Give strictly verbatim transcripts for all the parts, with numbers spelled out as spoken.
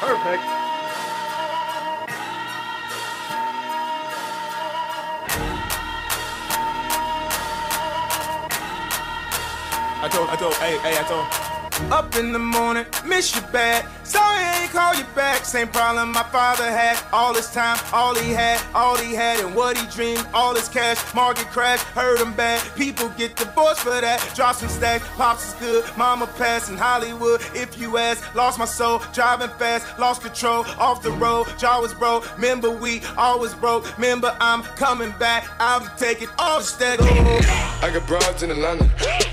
Perfect. I told, I told, hey, hey, I told. Up in the morning, miss you bad. Sorry I ain't call you back. Same problem my father had. All his time, all he had, all he had, and what he dreamed. All his cash, market crash, hurt him bad. People get divorced for that. Drop some stacks, pops is good. Mama passed in Hollywood. If you ask, lost my soul, driving fast, lost control, off the road. Jaw was broke. Remember we always broke. Remember I'm coming back. I'll be taking off steady. I got broads in Atlanta.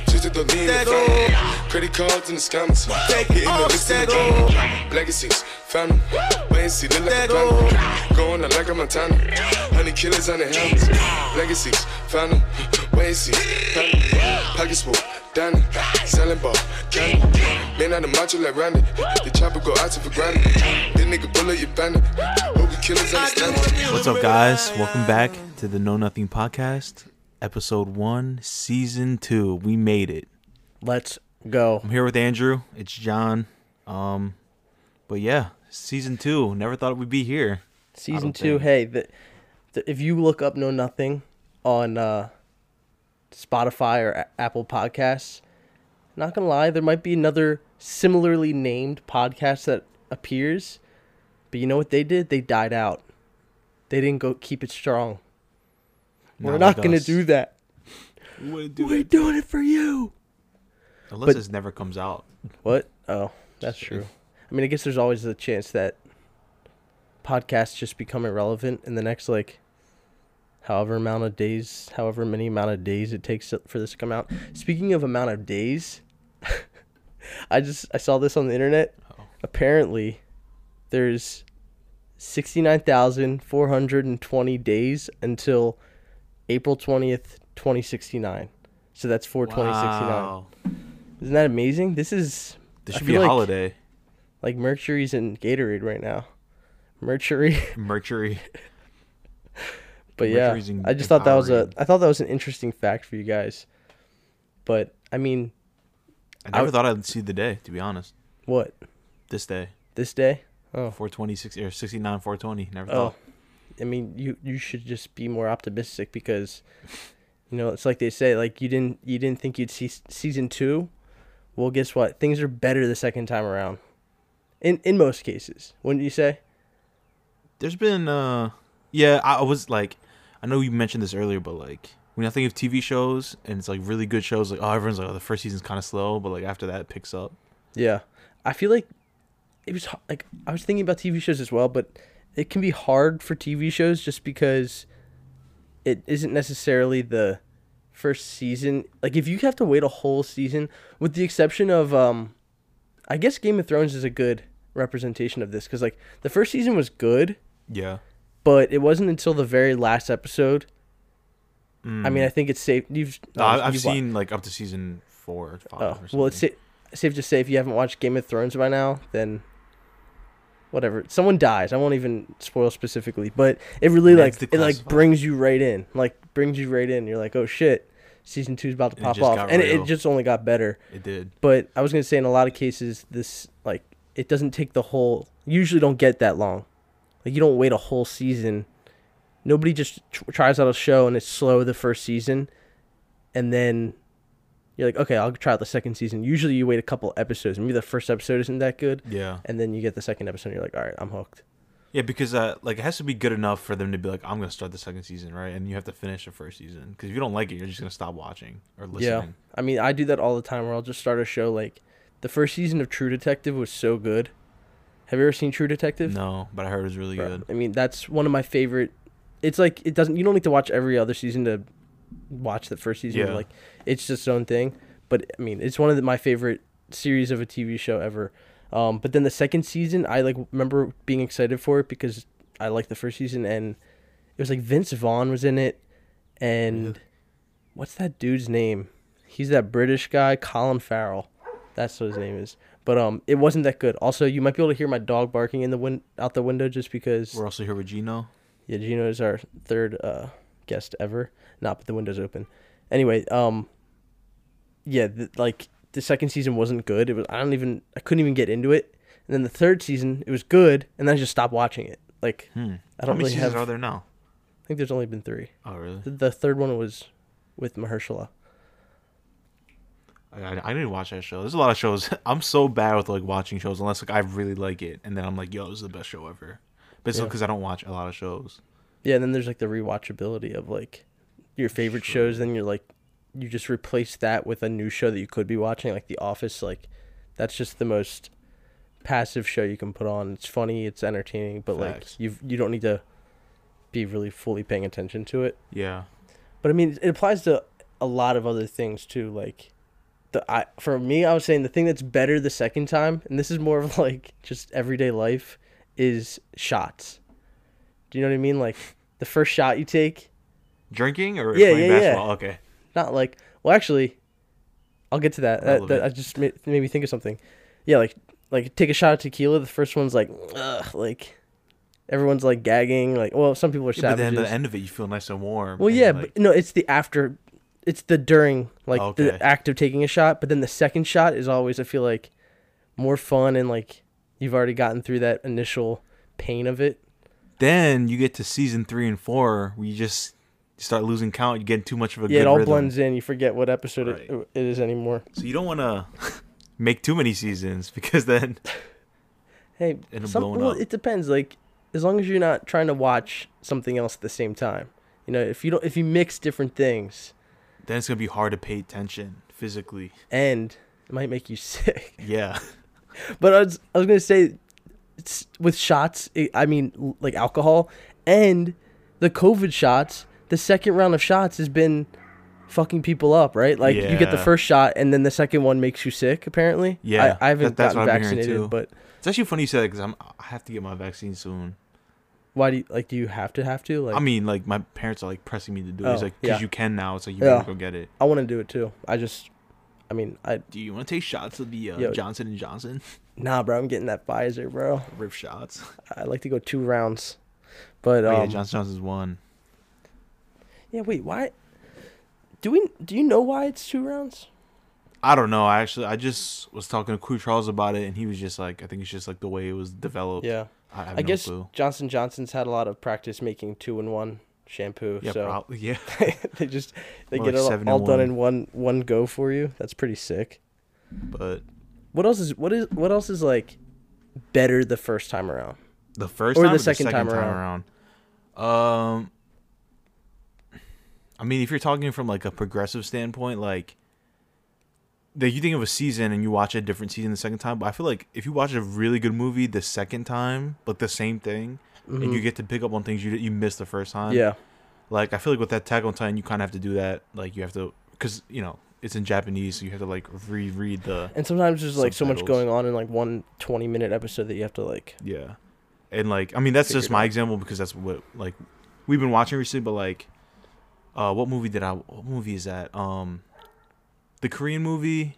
Just to lean the phone. Credit cards in the scammers. Taking it off steady. Legacies, family, wait and see, look like a family. Going out like a Montana, honey killers on the helmets. Legacies, family, wait and see, family. Pockets full, Danny, selling ball, candy. Man out the macho like Randy, the chopper go out to for granted. This nigga bullet, you bandit, hookah killers on the standard. What's up guys, welcome back to the Know Nothing Podcast, Episode one, Season two, we made it. Let's go. I'm here with Andrew, it's John, um... but yeah, season two. Never thought we'd be here. Season two. Think. Hey, the, the, if you look up Know Nothing on uh, Spotify or A Apple Podcasts, not gonna lie, there might be another similarly named podcast that appears. But you know what they did? They died out. They didn't go keep it strong. Not We're not gonna us. do that. We do We're it. doing it for you. Unless but, this never comes out. What? Oh, that's Just, true. I mean, I guess there's always the chance that podcasts just become irrelevant in the next, like, however amount of days, however many amount of days it takes for this to come out. Speaking of amount of days, I just, I saw this on the internet. Oh. Apparently, there's sixty-nine thousand four hundred twenty days until April twentieth, twenty sixty-nine. So that's four twenty sixty-nine. Wow. Isn't that amazing? This is... This should be a like, holiday. Like, Mercury's in Gatorade right now. Mercury. Mercury. But yeah, in, I just thought that was a, I thought that was an interesting fact for you guys. But, I mean. I never I, thought I'd see the day, to be honest. What? This day. This day? Oh. four twenty, or sixty-nine, four twenty. Never thought. Oh. I mean, you, you should just be more optimistic because, you know, it's like they say, like, you didn't, you didn't think you'd see season two. Well, guess what? Things are better the second time around. In in most cases, wouldn't you say? There's been, uh, yeah, I was like, I know you mentioned this earlier, but like when I think of T V shows and it's like really good shows, like, oh, everyone's like, oh, the first season's kind of slow, but like after that it picks up. Yeah, I feel like it was like I was thinking about T V shows as well, but it can be hard for T V shows just because it isn't necessarily the first season. Like if you have to wait a whole season, with the exception of, um, I guess Game of Thrones is a good representation of this because, like, the first season was good. Yeah. But it wasn't until the very last episode. Mm. I mean, I think it's safe. You've no, no, I've you've seen, watched. like, up to season four or five oh, or something. Well, it's sa safe to say if you haven't watched Game of Thrones by now, then whatever. Someone dies. I won't even spoil specifically. But it really, That's like, it, like, brings you right in. Like, brings you right in. You're like, oh, shit. Season two is about to pop off, and it, it just only got better. It did. But I was going to say, in a lot of cases, this, like, it doesn't take the whole, you usually don't get that long. Like, you don't wait a whole season. Nobody just tr tries out a show, and it's slow the first season, and then you're like, okay, I'll try out the second season. Usually you wait a couple episodes. Maybe the first episode isn't that good. Yeah. And then you get the second episode, and you're like, all right, I'm hooked. Yeah, because uh, like it has to be good enough for them to be like, I'm going to start the second season, right? And you have to finish the first season. Because if you don't like it, you're just going to stop watching or listening. Yeah, I mean, I do that all the time where I'll just start a show. Like, the first season of True Detective was so good. Have you ever seen True Detective? No, but I heard it was really Bro, good. I mean, that's one of my favorite. It's like, it doesn't, you don't need to watch every other season to watch the first season. Yeah. Like, it's just its own thing. But, I mean, it's one of the, my favorite series of a T V show ever. Um, but then the second season, I like remember being excited for it because I liked the first season, and it was like Vince Vaughn was in it, and what's that dude's name? He's that British guy, Colin Farrell. That's what his name is. But um, it wasn't that good. Also, you might be able to hear my dog barking in the win out the window just because we're also here with Gino. Yeah, Gino is our third uh, guest ever. Nah, but the window's open. Anyway, um, yeah, th like. The second season wasn't good. It was I don't even I couldn't even get into it. And then the third season, it was good, and then I just stopped watching it. Like, hmm. I don't How many really seasons have, are there now? I think there's only been three. Oh, really? The, the third one was with Mahershala. I, I, I didn't watch that show. There's a lot of shows. I'm so bad with, like, watching shows unless, like, I really like it. And then I'm like, yo, this is the best show ever. But it's because yeah. I don't watch a lot of shows. Yeah, and then there's, like, the rewatchability of, like, your favorite sure. shows. Then you're, like, you just replace that with a new show that you could be watching, like The Office. Like, that's just the most passive show you can put on. It's funny, it's entertaining, but Facts. like you you don't need to be really fully paying attention to it. Yeah, but I mean, it applies to a lot of other things too. Like, the I for me, I was saying the thing that's better the second time, and this is more of like just everyday life, is shots. Do you know what I mean? Like the first shot you take, drinking or yeah, playing yeah, basketball. Yeah. Okay, not like well, actually, I'll get to that. That, that I just made, made me think of something. Yeah, like. Like, take a shot of tequila, the first one's like, ugh, like, everyone's, like, gagging. Like, well, some people are yeah, savages. But then at the end of it, you feel nice and warm. Well, and yeah, like... but no, it's the after, it's the during, like, oh, okay. the act of taking a shot. But then the second shot is always, I feel like, more fun and, like, you've already gotten through that initial pain of it. Then you get to season three and four where you just start losing count. You get too much of a yeah, good Yeah, it all rhythm. blends in. You forget what episode right. it, it is anymore. So you don't want to... make too many seasons because then hey it'll some, blown well, up. It depends, like, as long as you're not trying to watch something else at the same time, you know, if you don't if you mix different things, then it's gonna be hard to pay attention physically and it might make you sick. Yeah. But I was I was gonna say it's, with shots it, I mean like alcohol and the COVID shots, the second round of shots has been fucking people up, right? Like yeah. you get the first shot and then the second one makes you sick apparently. Yeah, I, I haven't that, gotten vaccinated, but it's actually funny you said that because I'm I have to get my vaccine soon. Why do you like do you have to have to like I mean like my parents are like pressing me to do it. Oh, it's like because yeah. you can now, it's like you yeah. better go get it. I want to do it too. I just I mean I do you want to take shots of the uh, yo, Johnson and Johnson? Nah bro, I'm getting that Pfizer bro. Rip shots. I like to go two rounds. But oh, um yeah, Johnson Johnson's one. Yeah, wait, why Do we? Do you know why it's two rounds? I don't know. I actually, I just was talking to Crew Charles about it, and he was just like, I think it's just like the way it was developed. Yeah, I, have I no guess clue. Johnson Johnson's had a lot of practice making two in one shampoo. Yeah, so probably. Yeah, they just they More get like it all, all done in one one go for you. That's pretty sick. But what else is what is what else is like better the first time around? The first or time the, or second the second time, time around? around? Um. I mean, if you're talking from, like, a progressive standpoint, like, that you think of a season and you watch a different season the second time, but I feel like if you watch a really good movie the second time, like, the same thing, mm-hmm. and you get to pick up on things you you missed the first time. Yeah. Like, I feel like with that Attack on Titan, you kind of have to do that. Like, you have to, because, you know, it's in Japanese, so you have to, like, reread the And sometimes there's, like, subtitles. So much going on in, like, one twenty-minute episode that you have to, like... Yeah. And, like, I mean, that's just my out. example because that's what, like, we've been watching recently, but, like... Uh, what movie did I? What movie is that? Um, the Korean movie.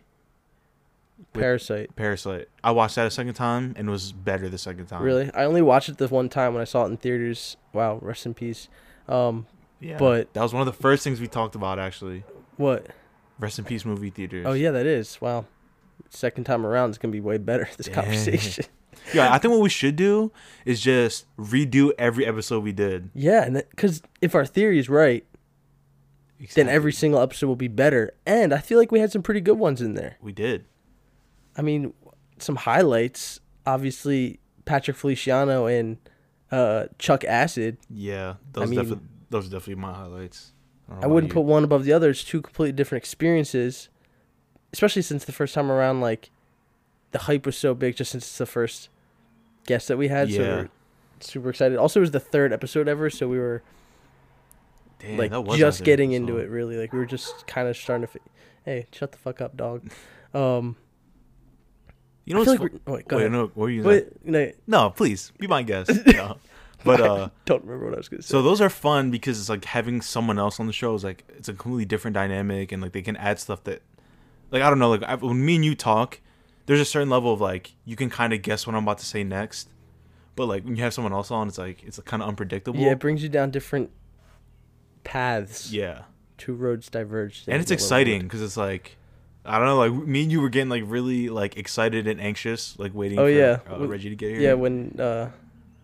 Parasite. Parasite. I watched that a second time and it was better the second time. Really? I only watched it the one time when I saw it in theaters. Wow, rest in peace. Um, yeah. But that was one of the first things we talked about actually. What? Rest in peace, movie theaters. Oh yeah, that is. Wow. Second time around is gonna be way better. This Dang. conversation. Yeah, I think what we should do is just redo every episode we did. Yeah, and because if our theory is right. Exactly. Then every single episode will be better. And I feel like we had some pretty good ones in there. We did. I mean, some highlights. Obviously, Patrick Feliciano and uh, Chuck Acid. Yeah, those, I mean, defi- those are definitely my highlights. I, I wouldn't you. put one above the other. It's two completely different experiences. Especially since the first time around, like, the hype was so big just since it's the first guest that we had. Yeah. So we were super excited. Also, it was the third episode ever, so we were... Damn, like, just getting episode. into it, really. Like, we were just kind of starting to... Fi- hey, shut the fuck up, dog. Um, you know what's... Like oh, wait, go wait, ahead. No, what were you wait, no. no, please. Be my guest. No. But, uh... don't remember what I was going to say. So those are fun because it's, like, having someone else on the show is, like, it's a completely different dynamic and, like, they can add stuff that... Like, I don't know. Like, I, when me and you talk, there's a certain level of, like, you can kind of guess what I'm about to say next. But, like, when you have someone else on, it's, like, it's kind of unpredictable. Yeah, it brings you down different... paths. Yeah, two roads diverged, and it's exciting because it's like I don't know, like me and you were getting like really like excited and anxious, like waiting oh, for yeah. uh, Reggie to get here. Yeah, when uh,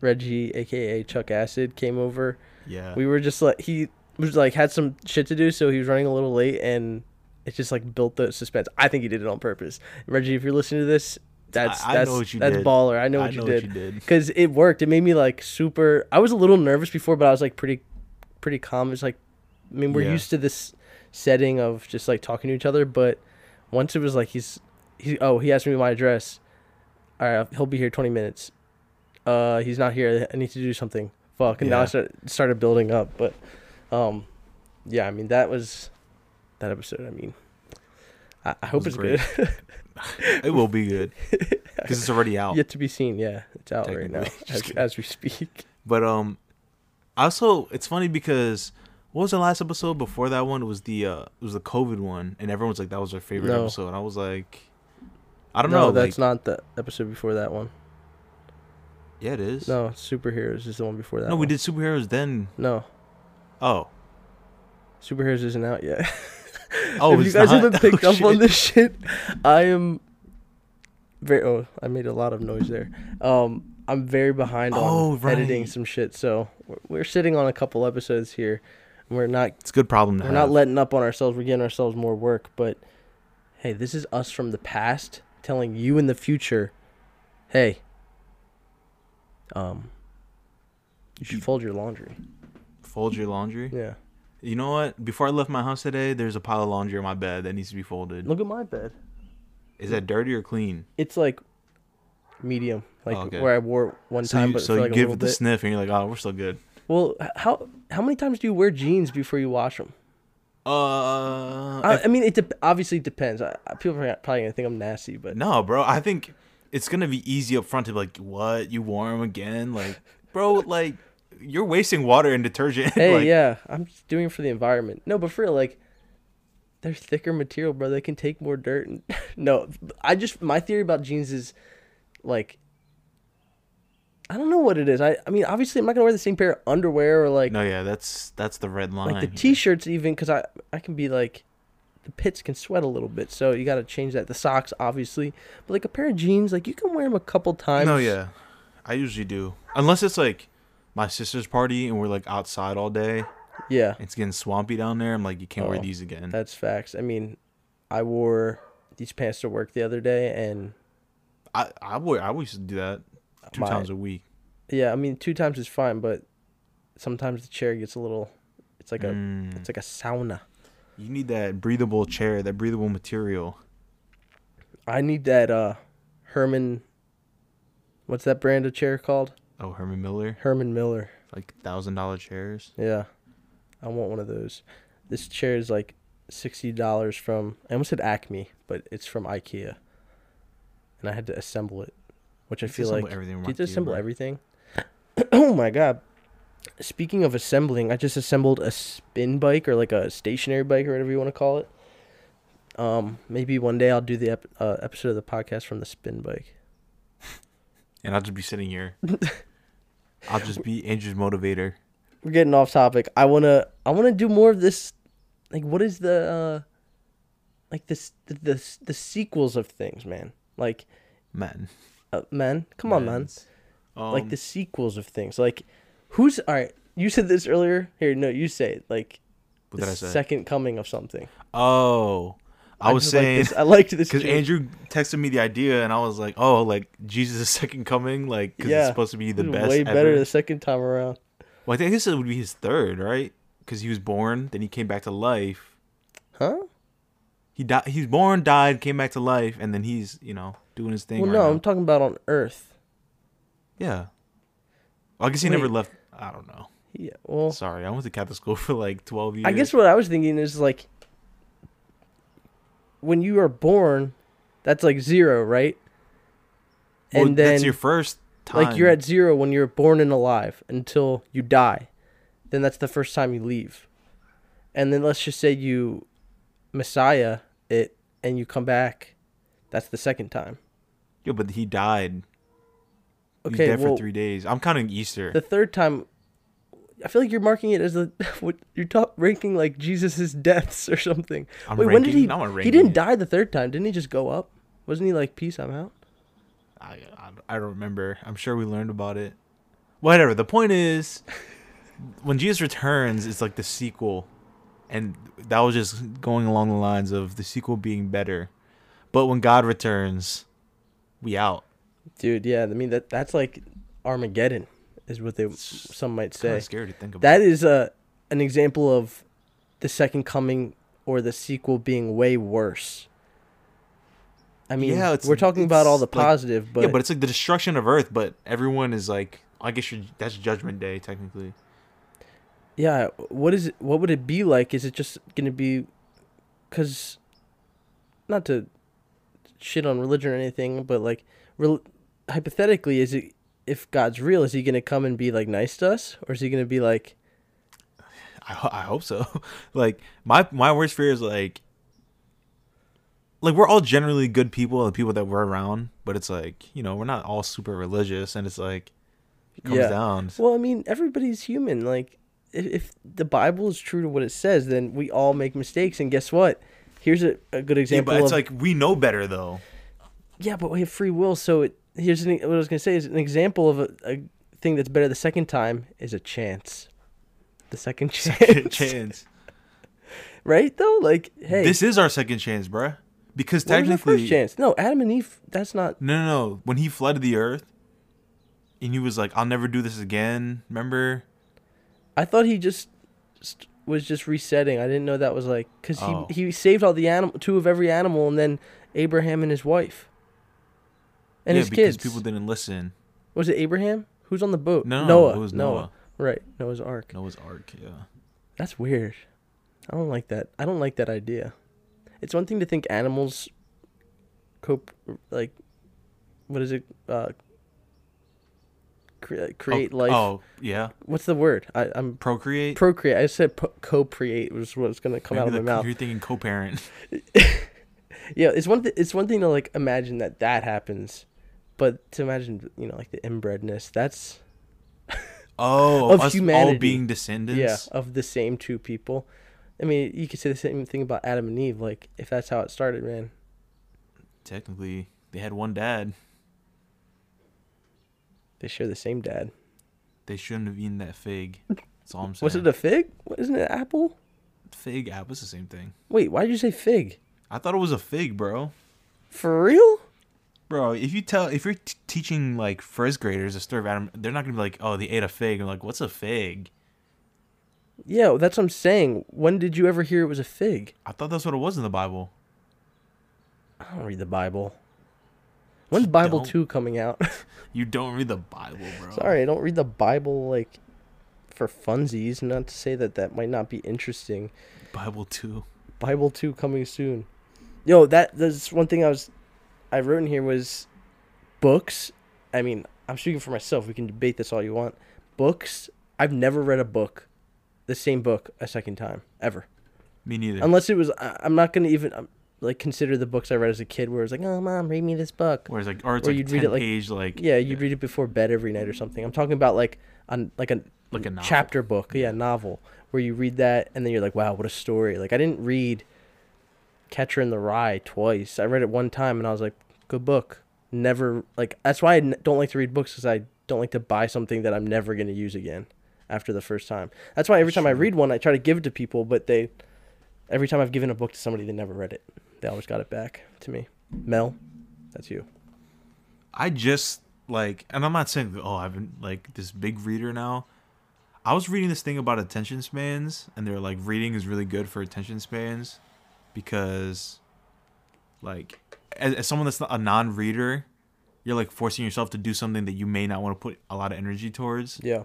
Reggie, aka Chuck Acid, came over. Yeah, we were just like he was like had some shit to do, so he was running a little late, and it just like built the suspense. I think he did it on purpose, Reggie. If you're listening to this, that's I, that's I know what you that's did. baller. I know what I you know did because it worked. It made me like super. I was a little nervous before, but I was like pretty pretty calm. It's like, I mean, we're yeah. used to this setting of just like talking to each other, but once it was like he's he oh he asked me my address. All right, he'll be here twenty minutes. Uh, he's not here. I need to do something. Fuck, and yeah. now I start, started building up, but um, yeah. I mean, that was that episode. I mean, I, I hope it's great. good. It will be good because it's already out. Yet to be seen. Yeah, it's out right now as, as we speak. But um, also it's funny because what was the last episode before that one? It was the uh, it was the COVID one, and everyone's like that was their favorite no. episode. And I was like, I don't no, know. That's like, not the episode before that one. Yeah, it is. No, Superheroes is the one before that. No, one. we did Superheroes then. No. Oh. Superheroes isn't out yet. Oh, if you guys not? haven't picked oh, up shit. on this shit, I am very. Oh, I made a lot of noise there. Um, I'm very behind oh, on right. editing some shit, so we're, we're sitting on a couple episodes here. And we're not. It's a good problem. To we're have. not letting up on ourselves. We're getting ourselves more work, but hey, this is us from the past telling you in the future, hey, um, you should you, fold your laundry. Fold your laundry. Yeah. You know what? Before I left my house today, there's a pile of laundry on my bed that needs to be folded. Look at my bed. Is that dirty or clean? It's like medium, like oh, okay. where I wore one so time. You, but so you like give it the bit. sniff, and you're like, "Oh, we're still good." Well, how how many times do you wear jeans before you wash them? Uh, I, I mean, it de- obviously depends. I, people are probably gonna think I'm nasty, but no, bro. I think it's gonna be easy up front to be like, "What? You wore them again?" Like, bro, like. You're wasting water and detergent. Hey, like, yeah, I'm just doing it for the environment. No, but for real, like, they're thicker material, bro. They can take more dirt. And no, I just my theory about jeans is, like, I don't know what it is. I, I mean, obviously, I'm not gonna wear the same pair of underwear or like. No, yeah, that's that's the red line. Like the t-shirts, even because I I can be like, the pits can sweat a little bit, so you gotta change that. The socks, obviously, but like a pair of jeans, like you can wear them a couple times. No, yeah, I usually do, unless it's like. My sister's party and we're like outside all day. Yeah. It's getting swampy down there. I'm like, you can't oh, wear these again. That's facts. I mean, I wore these pants to work the other day and I I would I used to do that two my, times a week. Yeah, I mean two times is fine, but sometimes the chair gets a little it's like a mm. it's like a sauna. You need that breathable chair, that breathable material. I need that uh Herman what's that brand of chair called? Oh, Herman Miller? Herman Miller. Like one thousand dollars chairs? Yeah. I want one of those. This chair is like sixty dollars from, I almost said Acme, but it's from IKEA. And I had to assemble it, which I feel like. Everything did you assemble everything? Oh my God. Speaking of assembling, I just assembled a spin bike or like a stationary bike or whatever you want to call it. Um, Maybe one day I'll do the ep- uh, episode of the podcast from the spin bike. And I'll just be sitting here. I'll just be Andrew's motivator. We're getting off topic. I wanna, I wanna do more of this. Like, what is the, uh, like this, the, the, the sequels of things, man. Like, man, uh, man, come Men's. on, man. Um, like the sequels of things. Like, who's all right? You said this earlier. Here, no, you say it. Like, what the did I say? Second coming of something. Oh. I, I was saying, like this, I liked this because Andrew texted me the idea, and I was like, "Oh, like Jesus' second coming, like because yeah, it's supposed to be the best." Way better ever. The second time around. Well, I think this would be his third, right? Because he was born, then he came back to life. Huh? He died. He was born, died, came back to life, and then he's you know doing his thing. Well, right no, now. I'm talking about on Earth. Yeah. Well, I guess he Wait. never left. I don't know. Yeah. Well, sorry, I went to Catholic school for like twelve years. I guess what I was thinking is like. When you are born, that's like zero, right? And well, then that's your first time. Like you're at zero when you're born and alive until you die. Then that's the first time you leave. And then let's just say you Messiah it and you come back. That's the second time. Yo, but he died. Okay, he was dead well, for three days. I'm counting Easter. The third time I feel like you're marking it as a, what, you're top ranking like Jesus's deaths or something. I'm Wait, ranking, when did he? No, he didn't it. die the third time, didn't he? Just go up? Wasn't he like, peace, I'm out? I, I I don't remember. I'm sure we learned about it. Whatever. The point is, when Jesus returns, it's like the sequel, and that was just going along the lines of the sequel being better. But when God returns, we out. Dude, yeah. I mean that that's like Armageddon. Is what they some might say. Kind of scary to think about. That is a an example of the second coming or the sequel being way worse. I mean, yeah, we're talking about all the positive, like, but yeah, but it's like the destruction of Earth. But everyone is like, I guess you're, that's Judgment Day technically. Yeah, what is it, what would it be like? Is it just gonna be? Because, not to shit on religion or anything, but like, re- hypothetically, is it? If God's real, is he going to come and be, like, nice to us? Or is he going to be, like... I, ho- I hope so. Like, my my worst fear is, like... Like, we're all generally good people, the people that we're around. But it's, like, you know, we're not all super religious. And it's, like, it comes yeah. down. Well, I mean, everybody's human. Like, if, if the Bible is true to what it says, then we all make mistakes. And guess what? Here's a, a good example. Yeah, but it's, of, like, we know better, though. Yeah, but we have free will, so it... Here's an, what I was going to say is an example of a, a thing that's better the second time is a chance. The second chance. Second chance. Right, though? Like, hey. This is our second chance, bruh. Because what technically. Was the first chance? No, Adam and Eve, that's not. No, no, no. When he flooded the earth and he was like, I'll never do this again. Remember? I thought he just st- was just resetting. I didn't know that was like. Because oh. he, he saved all the animal, two of every animal, and then Abraham and his wife. And yeah, his because kids. People didn't listen. Was it Abraham? Who's on the boat? No, Noah. It was Noah. Noah. Right. Noah's Ark. Noah's Ark, yeah. That's weird. I don't like that. I don't like that idea. It's one thing to think animals cope, like, what is it? Uh, cre- create oh, life. Oh, yeah. What's the word? I, I'm Procreate? Procreate. I said po- co-create was what's going to come Maybe out of the, my mouth. You're thinking co-parent. Yeah, it's one, th- it's one thing to, like, imagine that that happens. But to imagine, you know, like the inbredness, that's oh, of us humanity. All being descendants, yeah, of the same two people. I mean, you could say the same thing about Adam and Eve. Like, if that's how it started, man. Technically, they had one dad. They share the same dad. They shouldn't have eaten that fig. That's all I'm saying. Was it a fig? What, isn't it an apple? Fig, apple's the same thing. Wait, why did you say fig? I thought it was a fig, bro. For real? Bro, if you tell if you're t- teaching like first graders a story of Adam, they're not gonna be like, "Oh, they ate a fig." I'm like, "What's a fig?" Yeah, well, that's what I'm saying. When did you ever hear it was a fig? I thought that's what it was in the Bible. I don't read the Bible. When's you Bible don't. two coming out? You don't read the Bible, bro. Sorry, I don't read the Bible like for funsies. Not to say that that might not be interesting. Bible two. Bible two coming soon. Yo, that that's one thing I was. I wrote in here was books. I mean, I'm speaking for myself. We can debate this all you want. Books. I've never read a book, the same book a second time ever. Me neither. Unless it was, I'm not gonna even like consider the books I read as a kid, where it's like, oh mom, read me this book. Or it's like, or it's or like you'd read it like, page, like yeah, you'd yeah. read it before bed every night or something. I'm talking about like on like a like a novel. Chapter book, yeah, novel, where you read that and then you're like, wow, what a story. Like I didn't read Catcher in the Rye twice. I read it one time and I was like, good book. Never, like, that's why I n- don't like to read books, because I don't like to buy something that I'm never going to use again after the first time. That's why every time I read one, I try to give it to people, but they, every time I've given a book to somebody, they never read it. They always got it back to me. Mel, that's you. I just, like, and I'm not saying, oh, I've been, like, this big reader now. I was reading this thing about attention spans, and they're like, reading is really good for attention spans. Because, like, as, as someone that's not a non-reader, you're, like, forcing yourself to do something that you may not want to put a lot of energy towards. Yeah.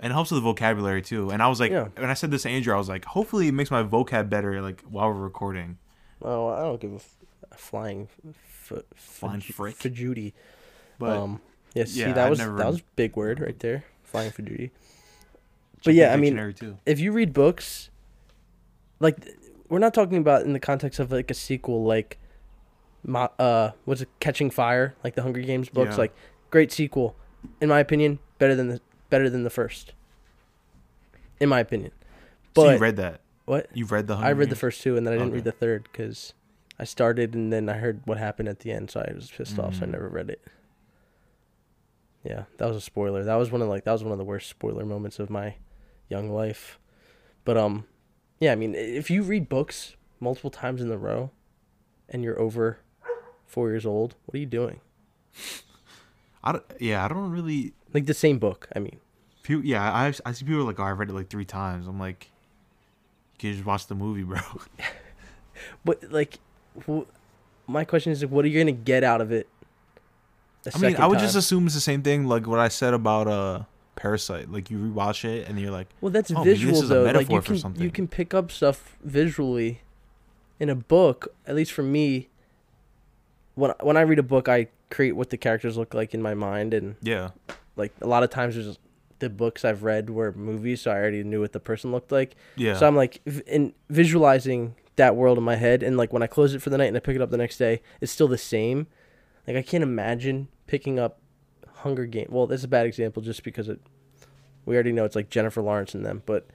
And it helps with the vocabulary, too. And I was, like, yeah. when I said this to Andrew, I was, like, hopefully it makes my vocab better, like, while we're recording. Oh, I don't give a, f- a flying... F- flying f- frick. Fajuti. But, um, yeah, see, yeah, that, was, never... that was a big word right there. Flying fajuti. But, yeah, I mean, too. If you read books, like... We're not talking about in the context of like a sequel, like, uh, what's it, Catching Fire, like the Hunger Games books, yeah. Like great sequel, in my opinion, better than the better than the first. in my opinion. But so you read that? What? You read the Hunger Games? I read the first two, and then I didn't okay. read the third because I started, and then I heard what happened at the end, so I was pissed mm. off, so I never read it. Yeah, that was a spoiler. That was one of like that was one of the worst spoiler moments of my young life. But um, yeah, I mean, if you read books multiple times in a row, and you're over four years old, what are you doing? I don't, yeah, I don't really like the same book. I mean, people, yeah, I I see people like, oh, I read it like three times. I'm like, you can just watch the movie, bro. But like, wh- my question is, like, what are you gonna get out of it? I mean, I would time. just assume it's the same thing, like what I said about uh, Parasite. Like, you rewatch it, and you're like, well, that's oh, visual, this is though. A metaphor like, you can, for something. You can pick up stuff visually in a book, at least for me. When, when I read a book, I create what the characters look like in my mind, and yeah, like, a lot of times there's the books I've read were movies, so I already knew what the person looked like. Yeah. So I'm, like, in visualizing that world in my head, and, like, when I close it for the night and I pick it up the next day, it's still the same. Like, I can't imagine picking up Hunger Games. Well, that's a bad example just because it, we already know it's, like, Jennifer Lawrence and them. But,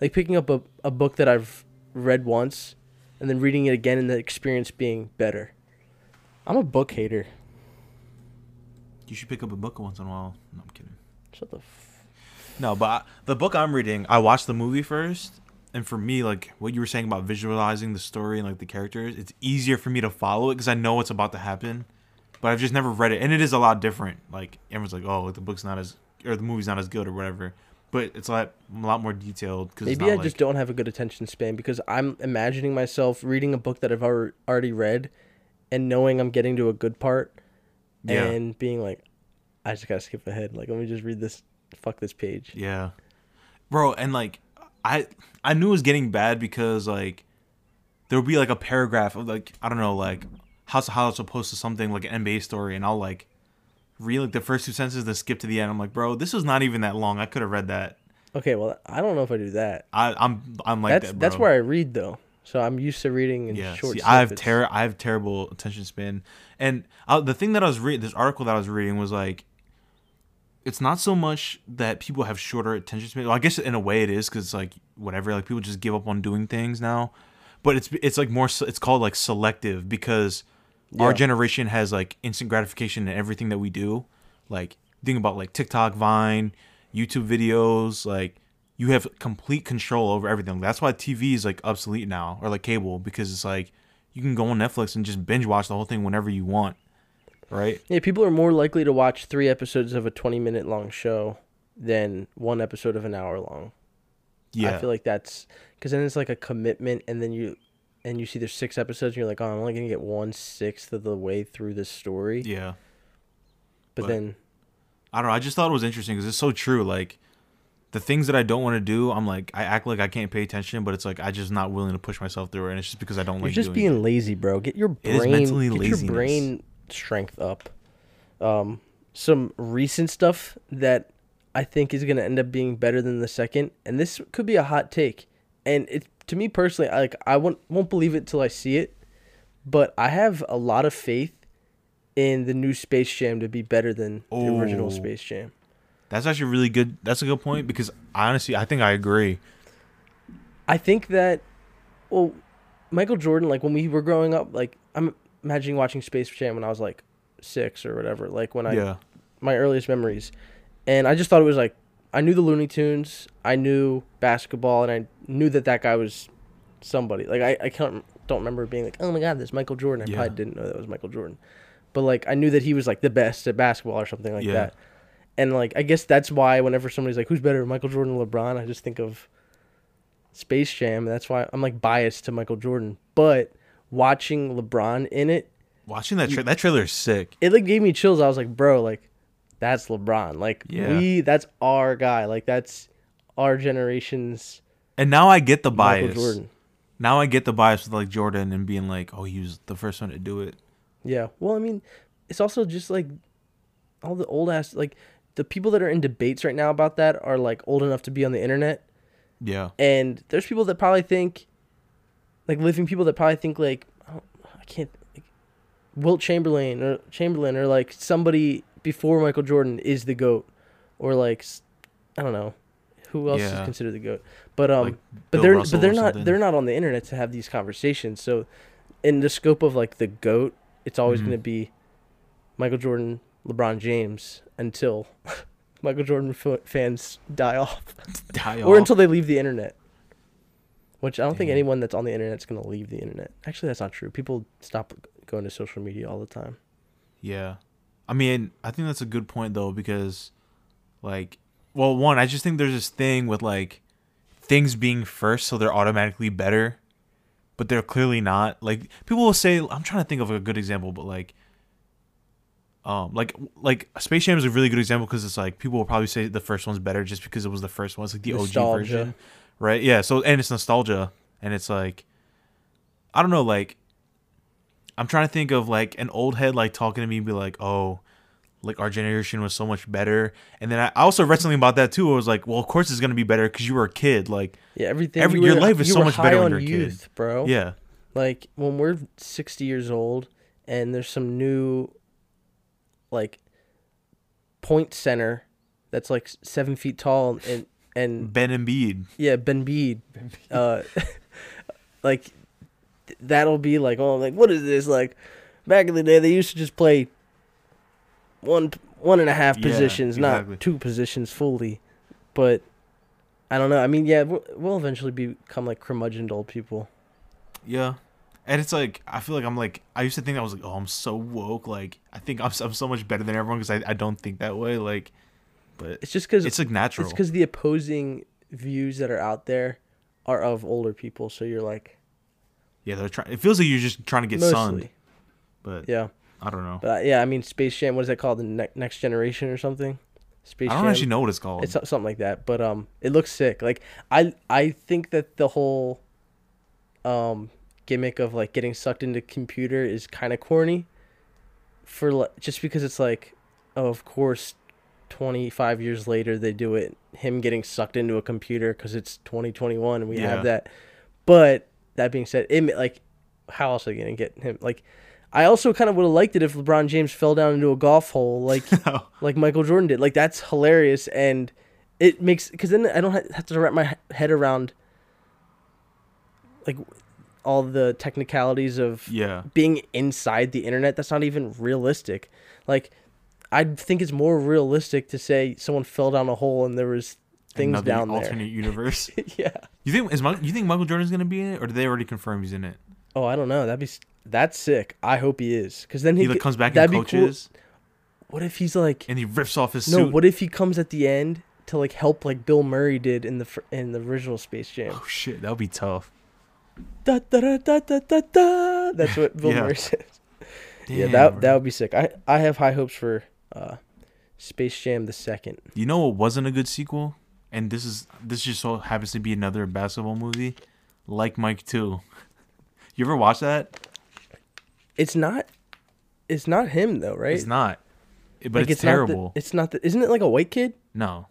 like, picking up a, a book that I've read once and then reading it again and the experience being better. I'm a book hater. You should pick up a book once in a while. No, I'm kidding. Shut the f- No, but I, the book I'm reading, I watched the movie first. And for me, like, what you were saying about visualizing the story and, like, the characters, it's easier for me to follow it because I know what's about to happen. But I've just never read it, and it is a lot different. Like, everyone's like, "Oh, the book's not as, or the movie's not as good, or whatever." But it's a lot, a lot more detailed. Cause maybe I like... just don't have a good attention span because I'm imagining myself reading a book that I've already read, and knowing I'm getting to a good part, yeah. and being like, "I just gotta skip ahead. Like, let me just read this. Fuck this page." Yeah, bro. And like, I I knew it was getting bad because like there would be like a paragraph of like I don't know like. How, how it's supposed to something like an N B A story, and I'll like read like the first two sentences, then skip to the end. I'm like, bro, this was not even that long. I could have read that. Okay, well, I don't know if I do that. I, I'm I'm like that's, that. Bro. That's where I read though, so I'm used to reading in yeah, short. See, I have ter- I have terrible attention span, and I, the thing that I was reading, this article that I was reading was like, it's not so much that people have shorter attention span. Well, I guess in a way it is because like whatever, like people just give up on doing things now. But it's it's like more. It's called like selective because. Yeah. Our generation has, like, instant gratification in everything that we do. Like, think about, like, TikTok, Vine, YouTube videos. Like, you have complete control over everything. That's why T V is, like, obsolete now, or, like, cable. Because it's, like, you can go on Netflix and just binge watch the whole thing whenever you want. Right? Yeah, people are more likely to watch three episodes of a twenty-minute long show than one episode of an hour long. Yeah. I feel like that's... Because then it's, like, a commitment, and then you... and you see there's six episodes, and you're like, oh, I'm only going to get one-sixth of the way through this story. Yeah. But, but then... I don't know. I just thought it was interesting because it's so true. Like, the things that I don't want to do, I'm like, I act like I can't pay attention, but it's like I'm just not willing to push myself through it, and it's just because I don't you're like doing it. You're just being lazy, bro. Get your brain... It is mentally laziness. Get your brain strength up. Um, some recent stuff that I think is going to end up being better than the second, and this could be a hot take, and it's... To me personally, like I won't won't believe it till I see it, but I have a lot of faith in the new Space Jam to be better than oh, the original Space Jam. That's actually really good. That's a good point because honestly, I think I agree. I think that, well, Michael Jordan, like when we were growing up, like I'm imagining watching Space Jam when I was like six or whatever, like when I yeah. my earliest memories, and I just thought it was like. I knew the Looney Tunes, I knew basketball, and I knew that that guy was somebody. Like, I, I can't, don't remember being like, oh my God, this Michael Jordan. I yeah. probably didn't know that was Michael Jordan. But, like, I knew that he was, like, the best at basketball or something like yeah. that. And, like, I guess that's why whenever somebody's like, who's better, Michael Jordan or LeBron, I just think of Space Jam. And that's why I'm, like, biased to Michael Jordan. But watching LeBron in it. Watching that, tra- that trailer is sick. It, like, gave me chills. I was like, bro, like. That's LeBron. Like, yeah. we, that's our guy. Like, that's our generation's. And now I get the bias. Michael Jordan. Now I get the bias with, like, Jordan and being like, oh, he was the first one to do it. Yeah. Well, I mean, it's also just, like, all the old ass, like, the people that are in debates right now about that are, like, old enough to be on the internet. Yeah. And there's people that probably think, like, living people that probably think, like, oh, I can't, like, Wilt Chamberlain or Chamberlain or, like, somebody. Before Michael Jordan is the GOAT, or like I don't know, Who else yeah. is considered the GOAT? But um, like but Bill they're Russell but they're not something. They're not on the internet to have these conversations. So, in the scope of like the GOAT, it's always mm-hmm. going to be Michael Jordan, LeBron James, until Michael Jordan f- fans die off, die or off. until they leave the internet. Which I don't Damn. think anyone that's on the internet is going to leave the internet. Actually, that's not true. People stop going to social media all the time. Yeah, I mean, I think that's a good point though, because like. Well, one, I just think there's this thing with, like, things being first, so they're automatically better, but they're clearly not. Like, people will say, I'm trying to think of a good example, but, like, um, like, like Space Jam is a really good example because it's, like, people will probably say the first one's better just because it was the first one. It's, like, the nostalgia. O G version, right? Yeah, so, and it's nostalgia, and it's, like, I don't know, like, I'm trying to think of, like, an old head, like, talking to me and be like, oh... like our generation was so much better. And then I also read something about that too. I was like, well, of course it's going to be better because you were a kid. Like, yeah, everything every, you your were, life is you so much better when you're a youth, kid, bro. Yeah. Like when we're sixty years old and there's some new like point center that's like seven feet tall and and Ben Embiid. Yeah, Ben Embiid. Ben Embiid. Uh, like that'll be like, oh, like what is this? Like back in the day, they used to just play One one and a half positions, yeah, exactly. not two positions fully, but I don't know. I mean, yeah, we'll eventually become like curmudgeoned old people. Yeah, and it's like I feel like I'm like I used to think I was like, oh, I'm so woke. Like I think I'm I'm so much better than everyone because I, I don't think that way. Like, but it's just because it's like natural. It's because the opposing views that are out there are of older people. So you're like, yeah, they're trying. It feels like you're just trying to get sunned. But yeah. I don't know. But uh, yeah, I mean, Space Jam, what is that called? The ne- Next Generation or something? Space I don't Jam. actually know what it's called. It's something like that, but um, it looks sick. Like, I I think that the whole um gimmick of, like, getting sucked into computer is kind of corny for like, just because it's like, oh, of course, twenty-five years later they do it, him getting sucked into a computer because it's twenty twenty-one and we yeah. have that. But that being said, it like, how else are they going to get him? Like, I also kind of would have liked it if LeBron James fell down into a golf hole like oh. like Michael Jordan did. Like, that's hilarious, and it makes... Because then I don't have to wrap my head around, like, all the technicalities of yeah. being inside the internet. That's not even realistic. Like, I think it's more realistic to say someone fell down a hole and there was things Another down alternate there. alternate universe? yeah. You think is my, you think Michael Jordan's going to be in it, or did they already confirm he's in it? Oh, I don't know. That'd be... That's sick. I hope he is, because then he, he like, comes back and coaches. Cool. What if he's like? And he rips off his no, suit. No. What if he comes at the end to like help, like Bill Murray did in the fr- in the original Space Jam? Oh shit, that would be tough. Da, da, da, da, da, da, da. That's what Bill yeah. Murray says. Damn, yeah, that bro. that would be sick. I, I have high hopes for uh, Space Jam the second. You know what wasn't a good sequel, and this is this just so happens to be another basketball movie, Like Mike two. You ever watch that? It's not, it's not him though, right? It's not, but like, it's, it's terrible. Not the, it's not. The, isn't it like a white kid? No.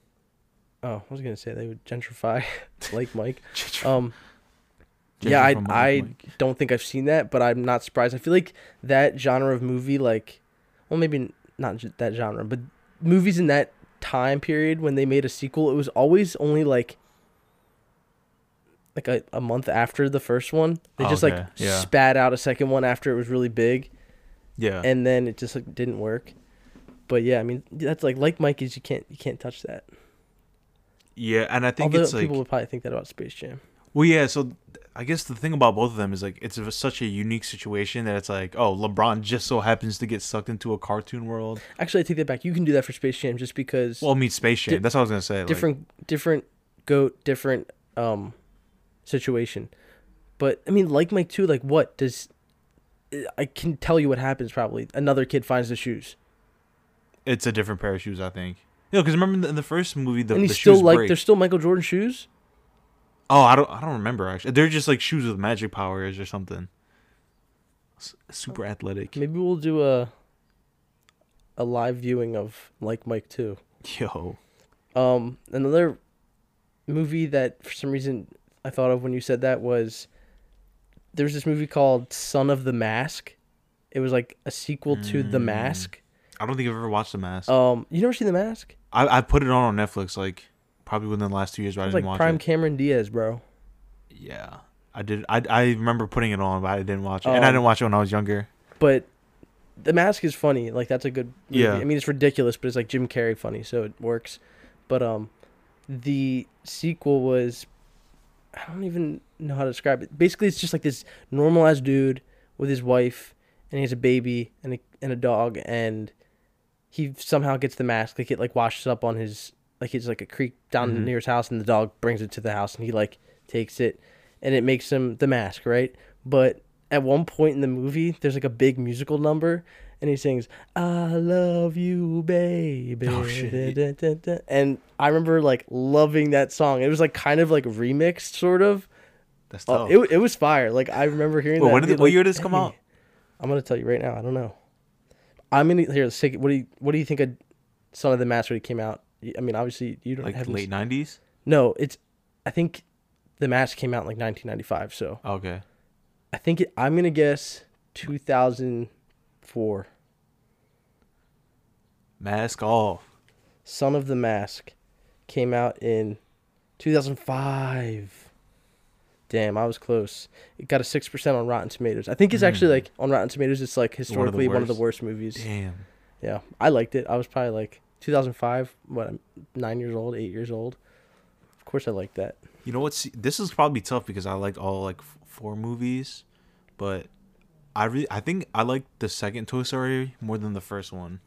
Oh, I was gonna say they would gentrify Like Mike. um, yeah, I I Mike. don't think I've seen that, but I'm not surprised. I feel like that genre of movie, like, well, maybe not that genre, but movies in that time period when they made a sequel, it was always only like. Like a, a month after the first one, they oh, just okay. like yeah. spat out a second one after it was really big, yeah. And then it just like didn't work. But yeah, I mean that's like like Mike is you can't you can't touch that. Yeah, and I think Although it's people like people would probably think that about Space Jam. Well, yeah. So I guess the thing about both of them is like it's a, such a unique situation that it's like oh LeBron just so happens to get sucked into a cartoon world. Actually, I take that back. You can do that for Space Jam just because. Well, I mean Space Jam. Di- that's what I was gonna say. Different, like, different goat, different. Um, situation, but I mean, Like Mike two, like what does? I can tell you what happens. Probably another kid finds the shoes. It's a different pair of shoes, I think. You know, because remember in the, in the first movie, the, and the still shoes like break. They're still Michael Jordan shoes. Oh, I don't, I don't remember actually. They're just like shoes with magic powers or something. S- super oh, athletic. Maybe we'll do a a live viewing of Like Mike two. Yo, um, another movie that for some reason. I thought of when you said that was there's this movie called Son of the Mask. It was like a sequel to mm. The Mask. I don't think I've ever watched The Mask. Um, you never seen The Mask? I, I put it on on Netflix like probably within the last two years, but I didn't like watch it. Like prime Cameron Diaz, bro. Yeah, I did. I, I remember putting it on, but I didn't watch it, um, and I didn't watch it when I was younger. But The Mask is funny. Like that's a good movie. Yeah. I mean, it's ridiculous, but it's like Jim Carrey funny, so it works. But um, the sequel was, I don't even know how to describe it. Basically, it's just like this normalized dude with his wife, and he has a baby and a and a dog, and he somehow gets the mask. Like it like washes up on his. Like it's like a creek down mm-hmm. near his house, and the dog brings it to the house, and he like takes it, and it makes him the mask, right? But at one point in the movie, there's like a big musical number, and he sings "I love you, baby." Oh, shit. Da, da, da, da. And I remember like loving that song. It was like kind of like remixed, sort of. That's tough. Uh, it it was fire. Like I remember hearing well, that. When did it, what year did this come out? I'm gonna tell you right now. I don't know. I'm gonna here. Let's take it. What do you What do you think of Son of the Mask when it came out? I mean, obviously, you don't like have... Like late nineties? No, it's... I think The Mask came out in like nineteen ninety-five, so... Okay. I think... It, I'm going to guess two thousand four. Mask off. Son of the Mask came out in two thousand five. Damn, I was close. It got a six percent on Rotten Tomatoes. I think it's mm. actually like... On Rotten Tomatoes, it's like historically one of the worst, one of the worst movies. Damn. Yeah, I liked it. I was probably like... two thousand five, what, I'm nine years old, eight years old. Of course I like that. You know what's, this is probably tough because I liked all like f- four movies, but I really, I think I like the second Toy Story more than the first one.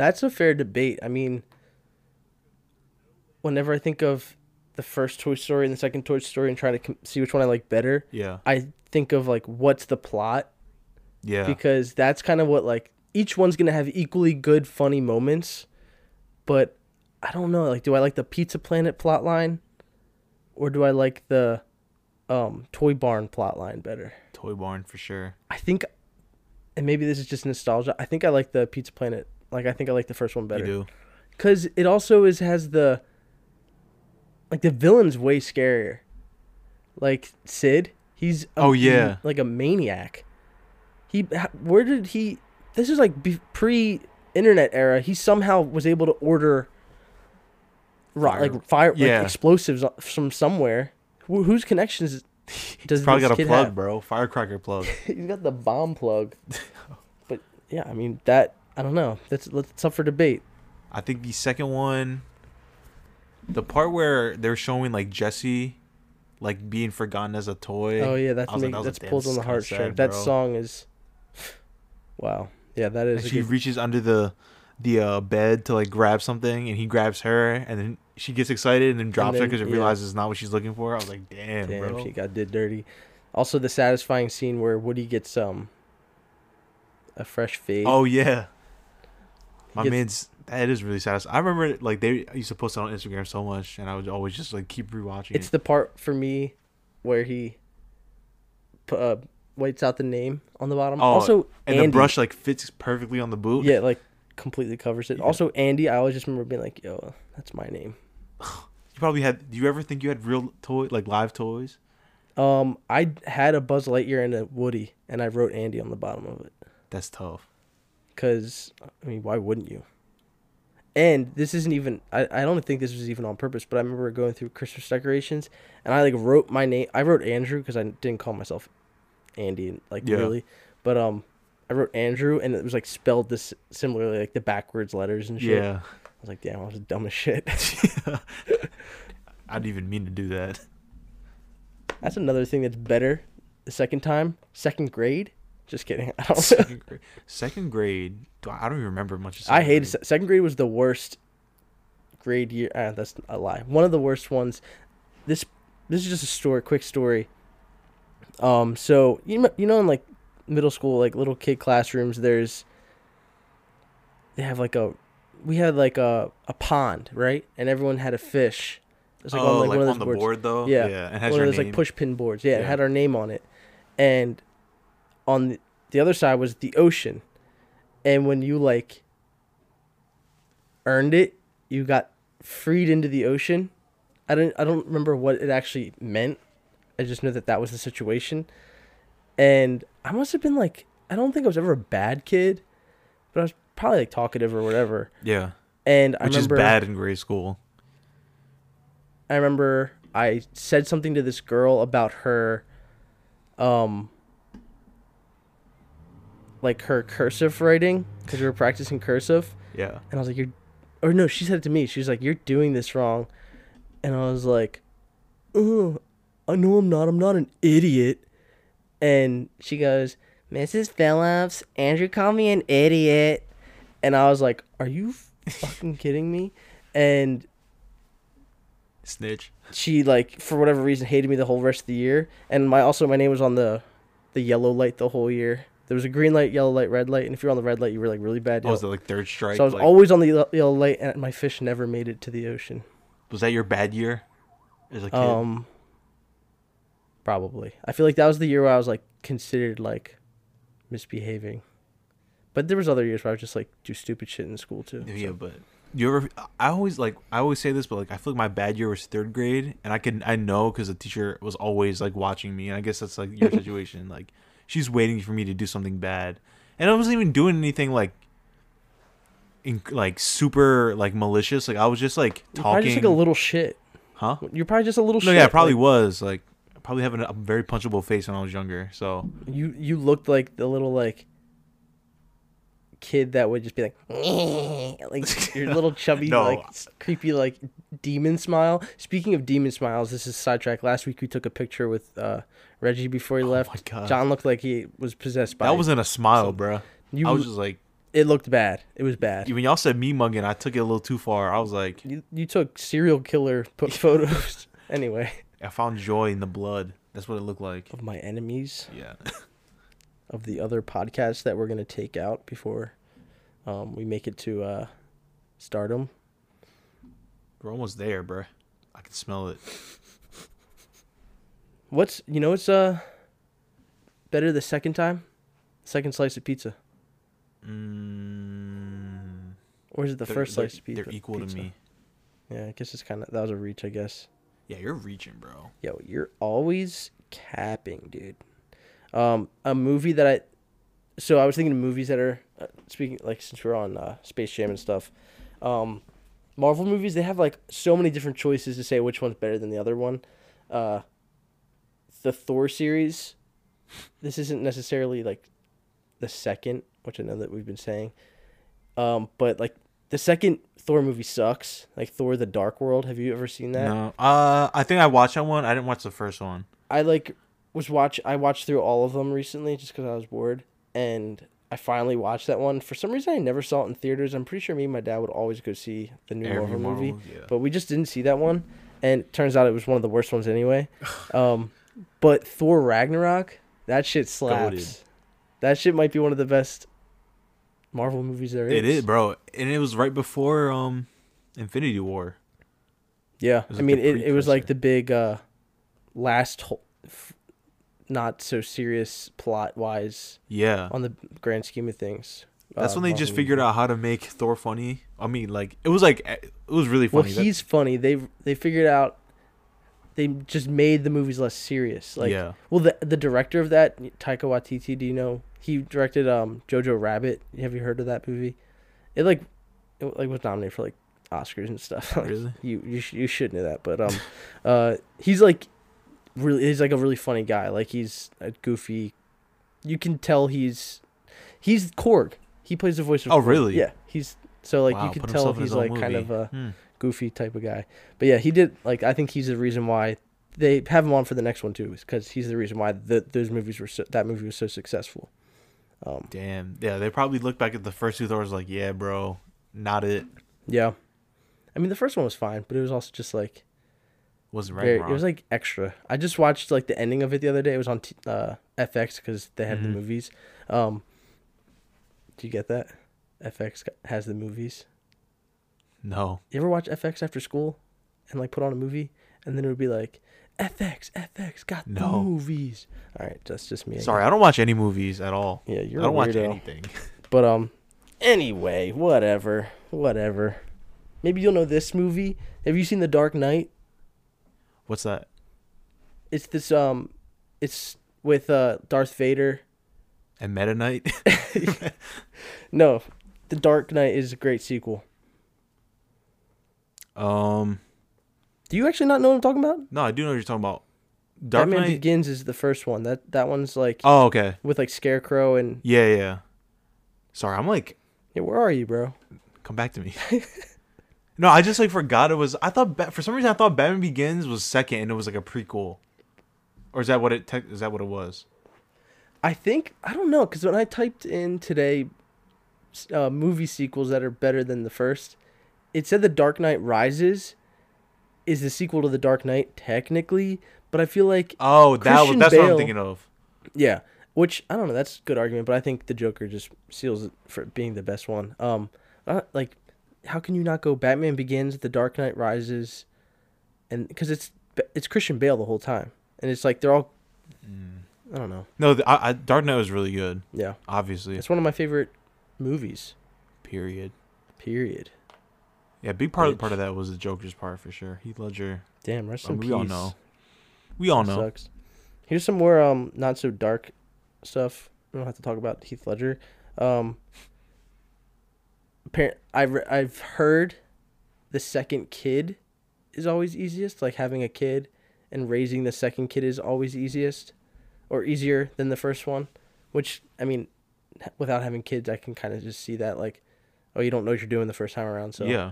That's a fair debate. I mean, whenever I think of the first Toy Story and the second Toy Story and try to com- see which one I like better, yeah, I think of like, what's the plot? Yeah. Because that's kind of what like, each one's going to have equally good, funny moments. But I don't know. Like, do I like the Pizza Planet plotline, or do I like the um, Toy Barn plotline better? Toy Barn for sure. I think, and maybe this is just nostalgia. I think I like the Pizza Planet. Like, I think I like the first one better. You do, because it also is has the like the villain's way scarier. Like Sid, he's a, oh yeah, he, like a maniac. He where did he? This is like be, pre. Internet era, he somehow was able to order rock, fire. like fire yeah. like explosives from somewhere. Wh- whose connections does probably this got a plug, have? Bro? Firecracker plug. He's got the bomb plug. But yeah, I mean that. I don't know. That's that's up for debate. I think the second one, the part where they're showing like Jesse, like being forgotten as a toy. Oh yeah, that's make, like, that that's like, pulls on the heartstrings. That song is wow. Yeah, that is. And she good... reaches under the the uh, bed to like grab something, and he grabs her, and then she gets excited and then drops and then, her because it yeah. realizes it's not what she's looking for. I was like, damn, damn bro. She got did dirty. Also, the satisfying scene where Woody gets um a fresh fade. Oh yeah, my gets... man's that is really satisfying. I remember like they used to post it on Instagram so much, and I would always just like keep rewatching. It's it. the part for me where he. Uh, Whites out the name on the bottom. Oh, also, and Andy. The brush like fits perfectly on the boot. Yeah, like completely covers it. Yeah. Also, Andy, I always just remember being like, "Yo, that's my name." You probably had. Do you ever think you had real toy like live toys? Um, I had a Buzz Lightyear and a Woody, and I wrote Andy on the bottom of it. That's tough. Cause I mean, why wouldn't you? And this isn't even. I I don't think this was even on purpose. But I remember going through Christmas decorations, and I like wrote my name. I wrote Andrew because I didn't call myself Andy, like yeah. really, but um, I wrote Andrew, and it was like spelled this similarly, like the backwards letters and shit. Yeah, I was like, damn, I was dumb as shit. I didn't even mean to do that. That's another thing that's better. The second time, second grade. Just kidding. I don't second, gra- second grade. I don't even remember much. Of second I hated grade. Second grade was the worst grade year. Ah, that's a lie. One of the worst ones. This this is just a story. Quick story. Um, so, you you know, in, like, middle school, like, little kid classrooms, there's, they have, like, a, we had, like, a, a pond, right? And everyone had a fish. It was, like, oh, on, like, like one of on the boards. board, though? Yeah. yeah it has one of those, name. like, push-pin boards. Yeah, yeah, it had our name on it. And on the, the other side was the ocean. And when you, like, earned it, you got freed into the ocean. I don't, I don't remember what it actually meant. I just know that that was the situation. And I must have been like, I don't think I was ever a bad kid, but I was probably like talkative or whatever. Yeah. And I Which remember. Which is bad in grade school. I remember I said something to this girl about her, um, like her cursive writing, because we were practicing cursive. Yeah. And I was like, you're, or no, she said it to me. She was like, you're doing this wrong. And I was like, oh, I know I'm not. I'm not an idiot. And she goes, Missus Phillips, Andrew called me an idiot. And I was like, are you fucking kidding me? And snitch. She, like, for whatever reason, hated me the whole rest of the year. And my also my name was on the the yellow light the whole year. There was a green light, yellow light, red light. And if you were on the red light, you were, like, really bad. Oh, was it, like, third strike? So I was like... always on the yellow light, and my fish never made it to the ocean. Was that your bad year as a kid? Um, probably. I feel like that was the year where I was, like, considered, like, misbehaving. But there was other years where I would just, like, do stupid shit in school, too. Yeah, so. But... You ever? I always like. I always say this, but like, I feel like my bad year was third grade, and I can I know because the teacher was always like watching me, and I guess that's like your situation. Like, she's waiting for me to do something bad, and I wasn't even doing anything like, in, like super like malicious. Like I was just like talking. You're probably just like a little shit, huh? You're probably just a little. No, shit. Yeah, I probably like, was like I probably having a very punchable face when I was younger. So you you looked like the little like. Kid that would just be like, like your little chubby, no. like creepy, like demon smile. Speaking of demon smiles, this is sidetrack. Last week we took a picture with uh, Reggie before he oh left. John looked like he was possessed by. That wasn't a smile, so, bro. You, I was just like, it looked bad. It was bad. When y'all said me mugging, I took it a little too far. I was like, you, you took serial killer p- photos. Anyway, I found joy in the blood. That's what it looked like of my enemies. Yeah. Of the other podcasts that we're going to take out before um, we make it to uh, stardom. We're almost there, bro. I can smell it. What's, you know, it's uh, better the second time? Second slice of pizza. Mm, or is it the first slice of pizza? They're equal pizza? to me. Yeah, I guess it's kind of, that was a reach, I guess. Yeah, you're reaching, bro. Yo, you're always capping, dude. Um, a movie that I, so I was thinking of movies that are, uh, speaking, like, since we're on uh, Space Jam and stuff, um, Marvel movies, they have, like, so many different choices to say which one's better than the other one. Uh, the Thor series, this isn't necessarily, like, the second, which I know that we've been saying, um, but, like, the second Thor movie sucks, like, Thor the Dark World, have you ever seen that? No, uh, I think I watched that one, I didn't watch the first one. I, like... Was watch I watched through all of them recently just because I was bored, and I finally watched that one. For some reason, I never saw it in theaters. I'm pretty sure me and my dad would always go see the new Marvel movie, yeah. But we just didn't see that one, and it turns out it was one of the worst ones anyway. Um, but Thor Ragnarok, that shit slaps. Goated. That shit might be one of the best Marvel movies there is. It is, bro, and it was right before um, Infinity War. Yeah, I like mean, it, it was like the big uh, last... Ho- f- not so serious plot wise. Yeah. On the grand scheme of things. That's uh, when they just figured out how to make Thor funny. I mean, like it was like it was really funny. Well, that... he's funny. They they figured out they just made the movies less serious. Like yeah. Well, the the director of that, Taika Waititi, do you know? He directed um Jojo Rabbit. Have you heard of that movie? It like it like was nominated for like Oscars and stuff. Like, really? You you sh- you should know that, but um uh he's like really he's like a really funny guy, like he's a goofy, you can tell he's he's Korg, he plays the voice of oh Korg. Really yeah he's so like wow, you can tell he's like movie. Kind of a hmm. goofy type of guy, but yeah he did like I think he's the reason why they have him on for the next one too, because he's the reason why the, those movies were so, that movie was so successful. Um damn yeah they probably looked back at the first two Thors like yeah bro not it yeah I mean the first one was fine, but it was also just like wasn't right. It was like extra. I just watched like the ending of it the other day. It was on t- uh, F X because they have mm-hmm. the movies. Um, do you get that? F X has the movies. No. You ever watch F X after school and like put on a movie and then it would be like F X F X got no. the movies. All right, that's just me. Sorry, I don't watch any movies at all. Yeah, you're. I don't a watch anything. But um, anyway, whatever, whatever. Maybe you'll know this movie. Have you seen The Dark Knight? What's that? It's this um, it's with uh Darth Vader, and Meta Knight. No, The Dark Knight is a great sequel. Um, Do you actually not know what I'm talking about? No, I do know what you're talking about. Dark Batman Knight Begins is the first one. That that one's like... Oh, okay. With like Scarecrow and... Yeah, yeah. Sorry, I'm like... Yeah, where are you, bro? Come back to me. No, I just like forgot it was... I thought... For some reason, I thought Batman Begins was second and it was like a prequel. Or is that what it, te- is that what it was? I think... I don't know. Because when I typed in today uh, movie sequels that are better than the first, it said The Dark Knight Rises is the sequel to The Dark Knight technically... But I feel like oh, that was, that's Bale, what I'm thinking of. Yeah, which I don't know. That's a good argument, but I think the Joker just seals it for being the best one. Um, uh, like, how can you not go Batman Begins, The Dark Knight Rises, and because it's it's Christian Bale the whole time, and it's like they're all. Mm. I don't know. No, the, I, I, Dark Knight was really good. Yeah, obviously, it's one of my favorite movies. Period. Period. Yeah, big part of, part of that was the Joker's part for sure. Heath Ledger. Damn, rest um, in peace. We all know. We all know. Sucks. Here's some more um, not so dark stuff. We don't have to talk about Heath Ledger. Um, apparent, I've I've heard the second kid is always easiest. Like having a kid and raising the second kid is always easiest, or easier than the first one. Which I mean, without having kids, I can kind of just see that. Like, oh, you don't know what you're doing the first time around. So yeah.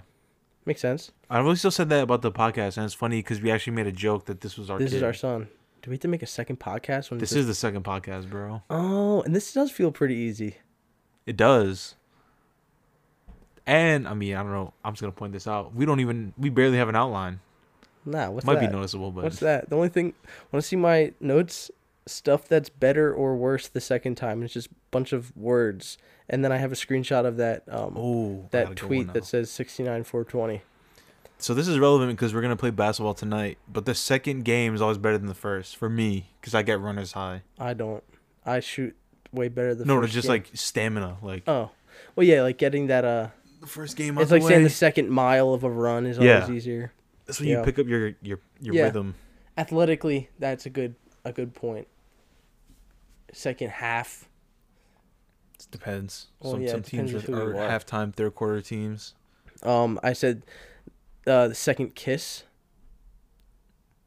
Makes sense. I really still said that about the podcast, and it's funny because we actually made a joke that this was our This kid. Is our son. Do we have to make a second podcast? When this is this... the second podcast, bro. Oh, and this does feel pretty easy. It does. And, I mean, I don't know. I'm just going to point this out. We don't even, we barely have an outline. Nah, what's Might that? Might be noticeable, but. What's that? The only thing, want to see my notes, stuff that's better or worse the second time. It's just a bunch of words. And then I have a screenshot of that um, Ooh, that tweet that says sixty-nine four twenty. So this is relevant because we're going to play basketball tonight. But the second game is always better than the first for me because I get runner's high. I don't. I shoot way better than the no, first No, it's just game. Like stamina. Like Oh. Well, yeah, like getting that... Uh, the first game out It's like the saying way. The second mile of a run is yeah. always easier. That's when yeah. you pick up your, your, your yeah. rhythm. Athletically, that's a good a good point. Second half... It depends. Well, some yeah, some depends teams are, are halftime, third quarter teams. Um, I said uh, the second kiss.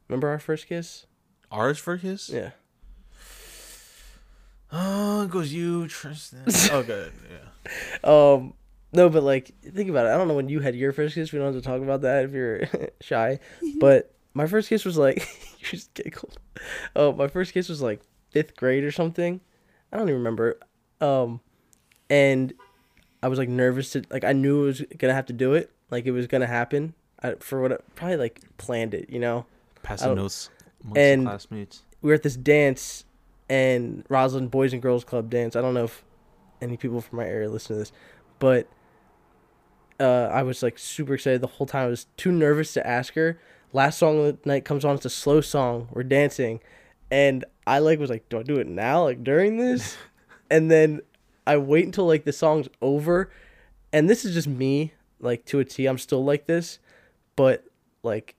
Remember our first kiss? Ours first kiss? Yeah. Oh, it goes you, Tristan. Oh, good. Yeah. Um, no, but like, think about it. I don't know when you had your first kiss. We don't have to talk about that if you're shy. But my first kiss was like, you just giggled. Oh, uh, my first kiss was like fifth grade or something. I don't even remember. Um, and I was like nervous to like I knew I was gonna have to do it, like it was gonna happen. I for what I, probably like planned it, you know. Passing notes amongst classmates. We were at this dance, and Roslyn Boys and Girls Club dance. I don't know if any people from my area listen to this, but uh, I was like super excited the whole time. I was too nervous to ask her. Last song of the night comes on. It's a slow song. We're dancing, and I like was like, do I do it now? Like during this. And then I wait until, like, the song's over. And this is just me, like, to a T. I'm still like this. But, like,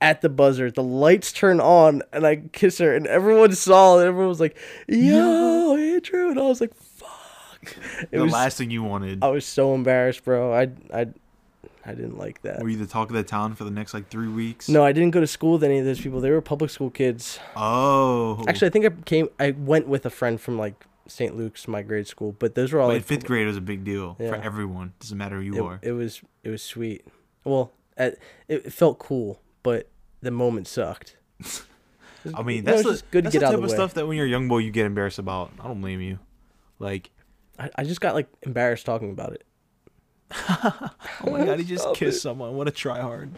at the buzzer, the lights turn on, and I kiss her. And everyone saw, and everyone was like, yo, Andrew. And I was like, fuck. It the was, last thing you wanted. I was so embarrassed, bro. I, I, I didn't like that. Were you the talk of the town for the next, like, three weeks? No, I didn't go to school with any of those people. They were public school kids. Oh. Actually, I think I came. I went with a friend from, like, Saint Luke's, my grade school, but those were all. But like, fifth grade was a big deal yeah. for everyone. Doesn't matter who you it, are. It was it was sweet. Well, at, it felt cool, but the moment sucked. I mean, that's no, the, good that's to get the type out of, of stuff that when you're a young boy you get embarrassed about. I don't blame you. Like, I, I just got like embarrassed talking about it. Oh my god, he just Stop kissed it. Someone. What a try hard.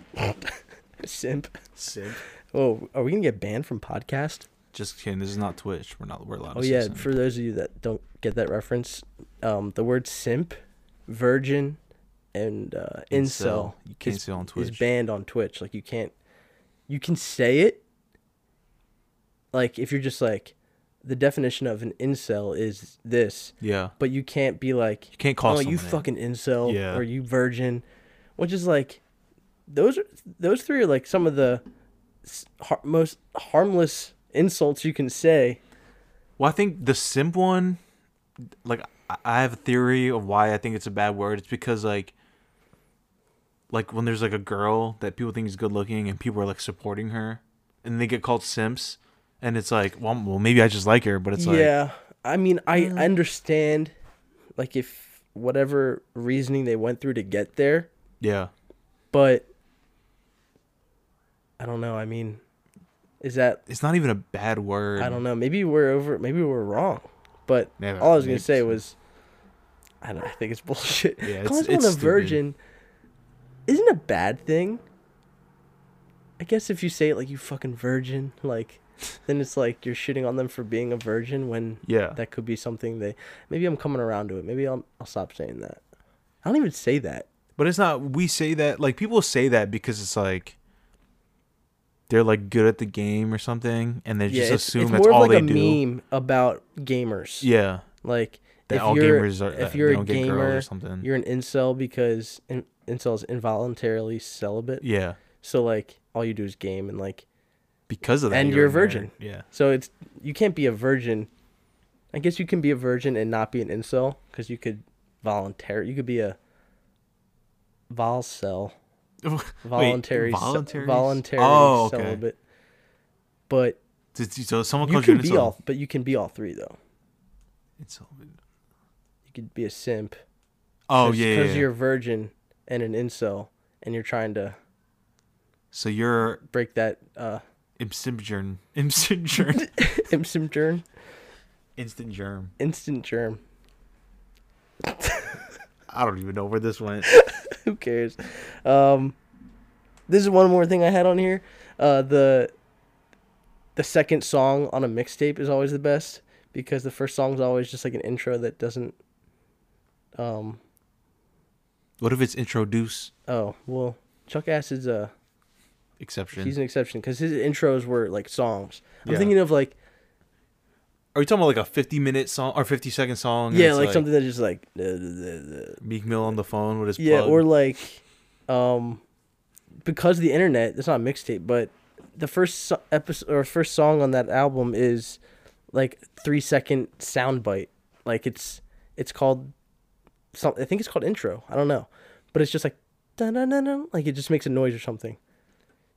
Simp. Simp. Oh, are we gonna get banned from podcast? Just kidding. This is not Twitch. We're not. We're allowed. Oh to yeah. For those of you that don't get that reference, um, the word simp, virgin, and uh, incel, incel. You can't is, say on Twitch. Is banned on Twitch. Like you can't. You can say it. Like if you're just like, the definition of an incel is this. Yeah. But you can't be like. You can't call. Oh, you fucking in. incel. Yeah. Or you virgin, which is like, those are those three are like some of the har- most harmless insults you can say. Well, I think the simp one, like I have a theory of why I think it's a bad word. It's because like like when there's like a girl that people think is good looking and people are like supporting her and they get called simps, and it's like, well, well maybe I just like her, but it's like, yeah, I mean, I understand like if whatever reasoning they went through to get there. Yeah. But I don't know. I mean, is that, it's not even a bad word. I don't know. Maybe we're over, maybe we're wrong. But Never. all I was going to say was, I don't I think it's bullshit. Yeah, calling someone a virgin isn't a bad thing. I guess if you say it like, you fucking virgin, like, then it's like you're shitting on them for being a virgin when yeah. that could be something they... Maybe I'm coming around to it. Maybe I'll, I'll stop saying that. I don't even say that. But it's not... We say that... Like, people say that because it's like... They're like good at the game or something, and they yeah, just it's, assume it's that's all like they do. It's more like a meme about gamers. Yeah. Like... That if all you're, gamers are... If you're a gamer, or something. You're an incel because... In, incels involuntarily celibate. Yeah. So, like, all you do is game and, like... Because of that, and you're, you're a virgin. Married. Yeah. So it's you can't be a virgin. I guess you can be a virgin and not be an incel because you could volunteer. You could be a volcel, voluntary, Wait, voluntary, voluntary oh, okay. celibate. But so someone calls you, you an incel. All, but you can be all three though. Incel. You could be a simp. Oh cause, yeah. Because yeah, yeah. you're a virgin and an incel, and you're trying to. So you're break that. Uh, Instant germ. Instant germ. Instant germ. Instant germ. Instant germ. I don't even know where this went. Who cares? Um, this is one more thing I had on here. Uh, the the second song on a mixtape is always the best because the first song is always just like an intro that doesn't. Um. What if it's introduce? Oh well, Chuck Acid's a. Uh, exception. He's an exception because his intros were like songs. I'm yeah. thinking of like. Are you talking about like a fifty minute song or fifty second song? Yeah, like, like something that's just like. Uh, uh, Meek Mill on the phone with his. Yeah, plug. Or like, um, because of the internet, it's not a mixtape, but the first so- episode or first song on that album is like three second soundbite. Like it's it's called, some, I think it's called intro. I don't know, but it's just like da-da-da-da, like it just makes a noise or something.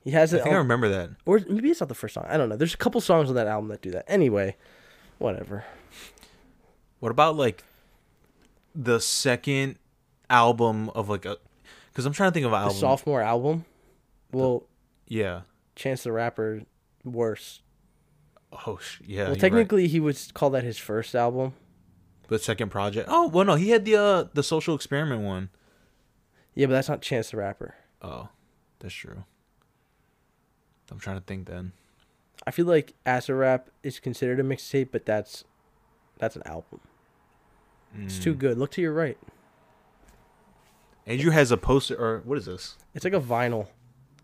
He has I think al- I remember that. Or maybe it's not the first song. I don't know. There's a couple songs on that album that do that. Anyway, whatever. What about, like, the second album of, like, a... Because I'm trying to think of an album. The sophomore album? Well... The, yeah. Chance the Rapper, worse. Oh, yeah. Well, technically, right. he would call that his first album. The second project? Oh, well, no. He had the, uh, the Social Experiment one. Yeah, but that's not Chance the Rapper. Oh, that's true. I'm trying to think then. I feel like Acid Rap is considered a mixtape, but that's that's an album. Mm. It's too good. Look to your right. Andrew has a poster, or what is this? It's like a vinyl.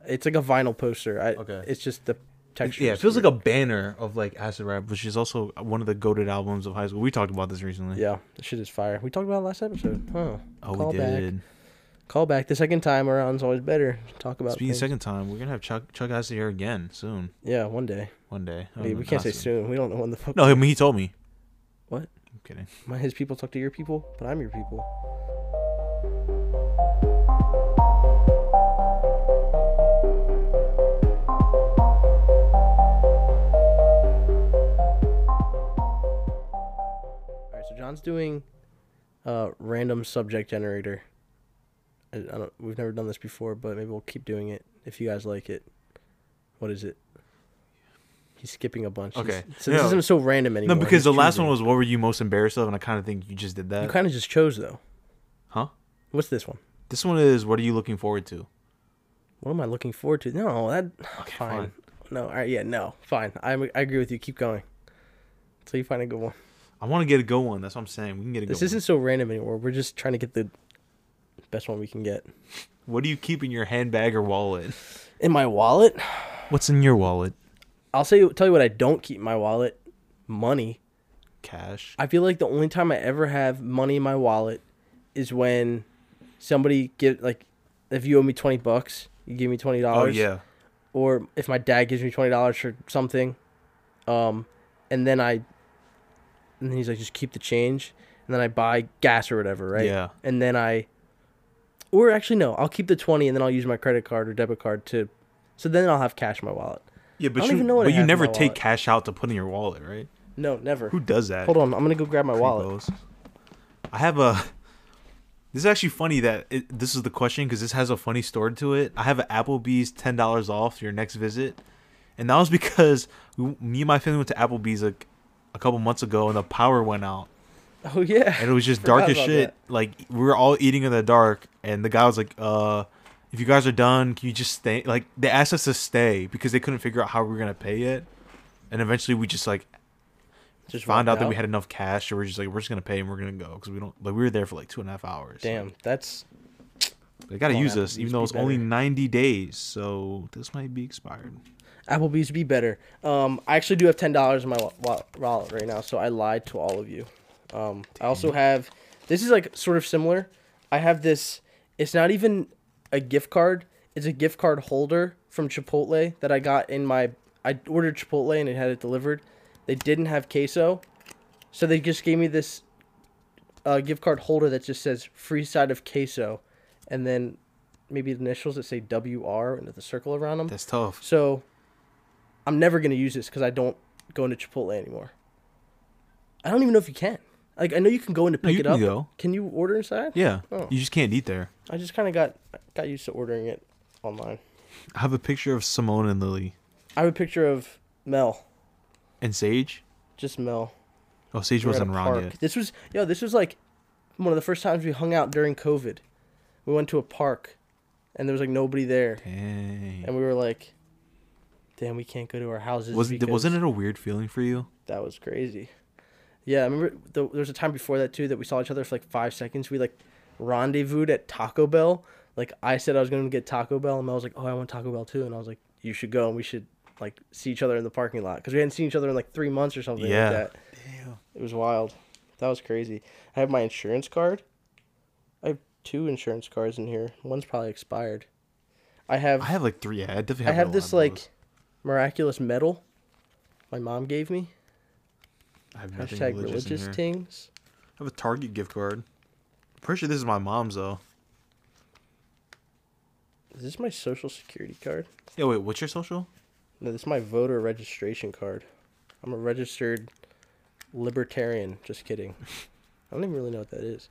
It's like a vinyl poster. I, okay. It's just the texture. Yeah, it feels weird. Like a banner of like Acid Rap, which is also one of the goated albums of high school. We talked about this recently. Yeah, this shit is fire. We talked about it last episode. Huh. Oh, Call we did. Back. Call back. The second time around is always better. Talk about Speaking things. Second time, we're going to have Chuck Chuck Acid here again soon. Yeah, one day. One day. I mean, we can't awesome. say soon. We don't know when the fuck. No, I mean, he told me. What? I'm kidding. My, his people talk to your people, but I'm your people. All right, so John's doing uh, random subject generator. I don't, we've never done this before, but maybe we'll keep doing it if you guys like it. What is it? He's skipping a bunch. Okay. He's, so no. this isn't so random anymore. No, because He's the choosing. last one was what were you most embarrassed of, and I kind of think you just did that. You kind of just chose, though. Huh? What's this one? This one is what are you looking forward to? What am I looking forward to? No, that... Okay, fine. fine. No, all right, yeah, no, fine. I, I agree with you. Keep going until you find a good one. I want to get a good one. That's what I'm saying. We can get a good one. This isn't so random anymore. We're just trying to get the... best one we can get. What do you keep in your handbag or wallet? In my wallet? What's in your wallet? I'll say, tell you what I don't keep in my wallet. Money. Cash. I feel like the only time I ever have money in my wallet is when somebody give like, if you owe me twenty bucks, you give me twenty dollars. Oh, yeah. Or if my dad gives me twenty dollars for something, um, and then I, and he's like, just keep the change. And then I buy gas or whatever, right? Yeah. And then I... Or actually, no, I'll keep the twenty and then I'll use my credit card or debit card to, so then I'll have cash in my wallet. Yeah, but I don't you, even know what but you never take wallet. Cash out to put in your wallet, right? No, never. Who does that? Hold on, I'm gonna go grab my Creepos. wallet. I have a. This is actually funny that it, this is the question because this has a funny story to it. I have an Applebee's ten dollars off your next visit, and that was because we, me and my family went to Applebee's a, a couple months ago and the power went out. Oh yeah. And it was just dark as shit. That. Like we were all eating in the dark, and the guy was like, "Uh, if you guys are done, can you just stay?" Like they asked us to stay because they couldn't figure out how we were gonna pay it, and eventually we just like. Just found out, out that we had enough cash, so we're just like, we're just gonna pay and we're gonna go because we don't. Like we were there for like two and a half hours. Damn, so. that's. They gotta use us, even though it's only ninety days, so this might be expired. Applebee's be better. Um, I actually do have ten dollars in my wallet wa- right now, so I lied to all of you. Um, Damn. I also have. This is like sort of similar. I have this. It's not even a gift card. It's a gift card holder from Chipotle that I got in my. I ordered Chipotle and it had it delivered. They didn't have queso, so they just gave me this uh, gift card holder that just says free side of queso, and then maybe the initials that say W R and the circle around them. That's tough. So I'm never going to use this because I don't go into Chipotle anymore. I don't even know if you can. Like I know you can go in to pick no, you it can up. Go. Can you order inside? Yeah. Oh. You just can't eat there. I just kind of got got used to ordering it online. I have a picture of Simone and Lily. I have a picture of Mel. And Sage? Just Mel. Oh, Sage wasn't wrong yet. This was, yo, this was like one of the first times we hung out during COVID. We went to a park, and there was like nobody there. Dang. And we were like, damn, we can't go to our houses. Was, wasn't it a weird feeling for you? That was crazy. Yeah, I remember the, there was a time before that, too, that we saw each other for like five seconds. We like rendezvoused at Taco Bell. Like I said I was going to get Taco Bell, and Mel was like, oh, I want Taco Bell, too. And I was like, you should go, and we should... like see each other in the parking lot because we hadn't seen each other in like three months or something yeah. like that. Damn. It was wild. That was crazy. I have my insurance card. I have two insurance cards in here. One's probably expired. I have. I have like three. Yeah, I definitely have. I have this like miraculous medal my mom gave me. I have nothing Hashtag religious, religious in here. Things. I have a Target gift card. I'm pretty sure this is my mom's though. Is this my social security card? Yeah. Wait. What's your social? No, this is my voter registration card. I'm a registered libertarian. Just kidding. I don't even really know what that is.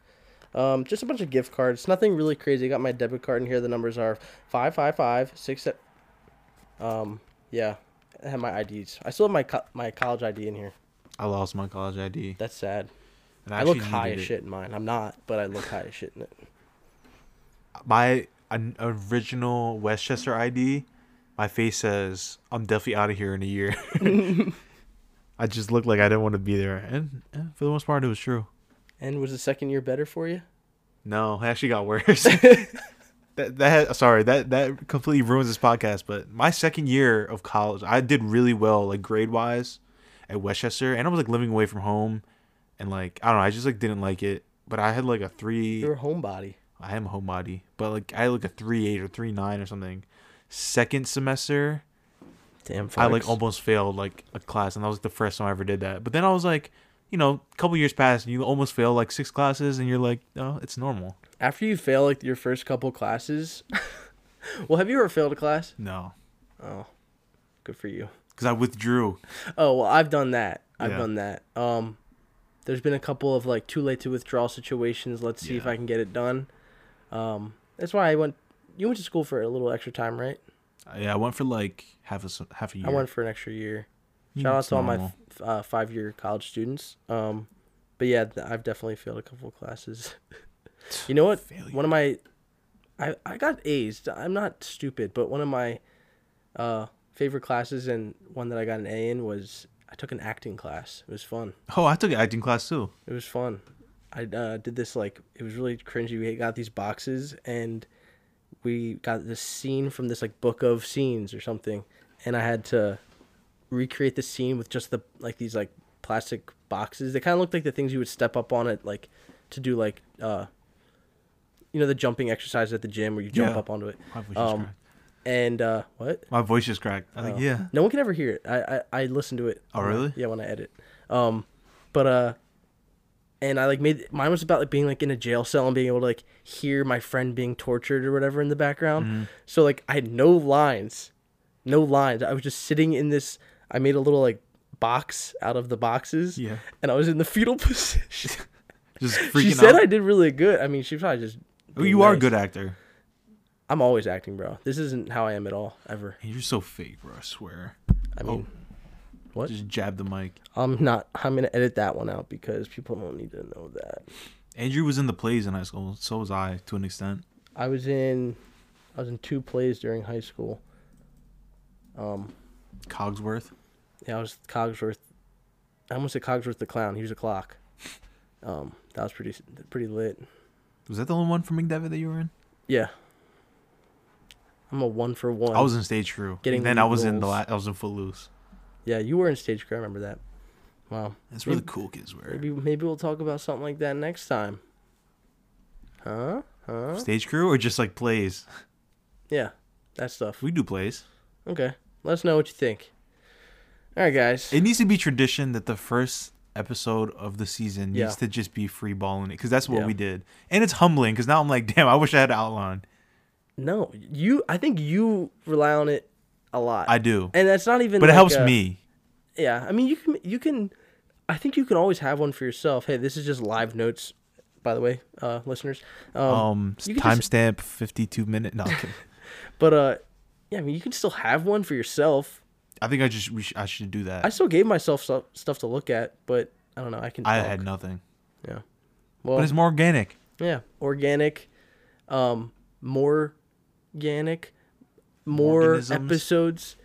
Um, just a bunch of gift cards. Nothing really crazy. I got my debit card in here. The numbers are five five five six. Um, yeah. I have my I Ds. I still have my co- my college I D in here. I lost my college I D. That's sad. And I, I look high as it. shit in mine. I'm not, but I look high as shit in it. My an original Westchester I D... my face says, I'm definitely out of here in a year. I just looked like I didn't want to be there. And, and for the most part, it was true. And was the second year better for you? No, it actually got worse. that that Sorry, that, that completely ruins this podcast. But my second year of college, I did really well, like grade-wise, at Westchester. And I was like living away from home. And like, I don't know, I just like didn't like it. But I had like a three... You're a homebody. I am a homebody. But like I had like a three eight or three nine or something. Second semester, damn, Fox. I like almost failed like a class, and that was the first time I ever did that. But then I was like, you know, a couple years passed, and you almost fail like six classes, and you're like, no, it's normal. After you fail like your first couple classes, well, have you ever failed a class? No. Oh, good for you. Because I withdrew. Oh well, I've done that. I've yeah. done that. Um, there's been a couple of like too late to withdraw situations. Let's see yeah. if I can get it done. Um, that's why I went. You went to school for a little extra time, right? Uh, yeah, I went for like half a half a year. I went for an extra year. Shout mm, out to all normal. my f- uh, five-year college students. Um, but yeah, th- I've definitely failed a couple of classes. You know what? Failure. One of my, I, I got A's. I'm not stupid, but one of my uh, favorite classes and one that I got an A in was I took an acting class. It was fun. Oh, I took an acting class too. It was fun. I uh, did this like it was really cringy. We got these boxes and. We got this scene from this like book of scenes or something, and I had to recreate the scene with just the like these like plastic boxes. They kind of looked like the things you would step up on it like to do like uh you know the jumping exercise at the gym where you jump yeah. up onto it. My voice um, is cracked. And uh, what? My voice is cracked. I think uh, yeah. No one can ever hear it. I I, I listen to it. Oh really? When, yeah, when I edit. Um, but uh, And I like made mine was about like being like in a jail cell and being able to like hear my friend being tortured or whatever in the background. Mm-hmm. So like I had no lines, no lines. I was just sitting in this. I made a little like box out of the boxes. Yeah. And I was in the fetal position. Just freaking she said out. I did really good. I mean, she probably just. Well, you nice. Are a good actor. I'm always acting, bro. This isn't how I am at all, ever. You're so fake, bro. I swear. I mean, oh. What? Just jab the mic. I'm not. I'm gonna edit that one out because people don't need to know that. Andrew was in the plays in high school. So was I, to an extent. I was in, I was in two plays during high school. Um, Cogsworth. Yeah, I was Cogsworth. I almost said Cogsworth the clown. He was a clock. Um, that was pretty, pretty lit. Was that the only one from McDevitt that you were in? Yeah. I'm a one for one. I was in stage crew. Getting and then I was roles. in the la- I was in Footloose. Yeah, you were in stage crew. I remember that. Wow, that's maybe, really cool. Kids wear. Maybe maybe we'll talk about something like that next time. Huh? Huh? Stage crew or just like plays? Yeah, that stuff. We do plays. Okay, let us know what you think. All right, guys. It needs to be tradition that the first episode of the season yeah. needs to just be free balling it because that's what yeah. we did, and it's humbling because now I'm like, damn, I wish I had an outline. No, you. I think you rely on it a lot. I do, and that's not even. But like it helps a, me. Yeah, I mean, you can. You can. I think you can always have one for yourself. Hey, this is just live notes, by the way, uh, listeners. Um, um timestamp fifty-two minute. No, I'm kidding. But uh, yeah, I mean, you can still have one for yourself. I think I just we sh- I should do that. I still gave myself stuff stuff to look at, but I don't know. I can. Talk. I had nothing. Yeah. Well, but it's more organic. Yeah, organic. Um, more. Organic, more Organisms. Episodes,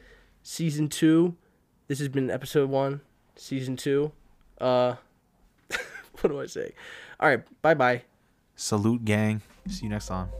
season two. This has been episode one, season two. Uh, what do I say? All right, bye bye. Salute, gang. See you next time.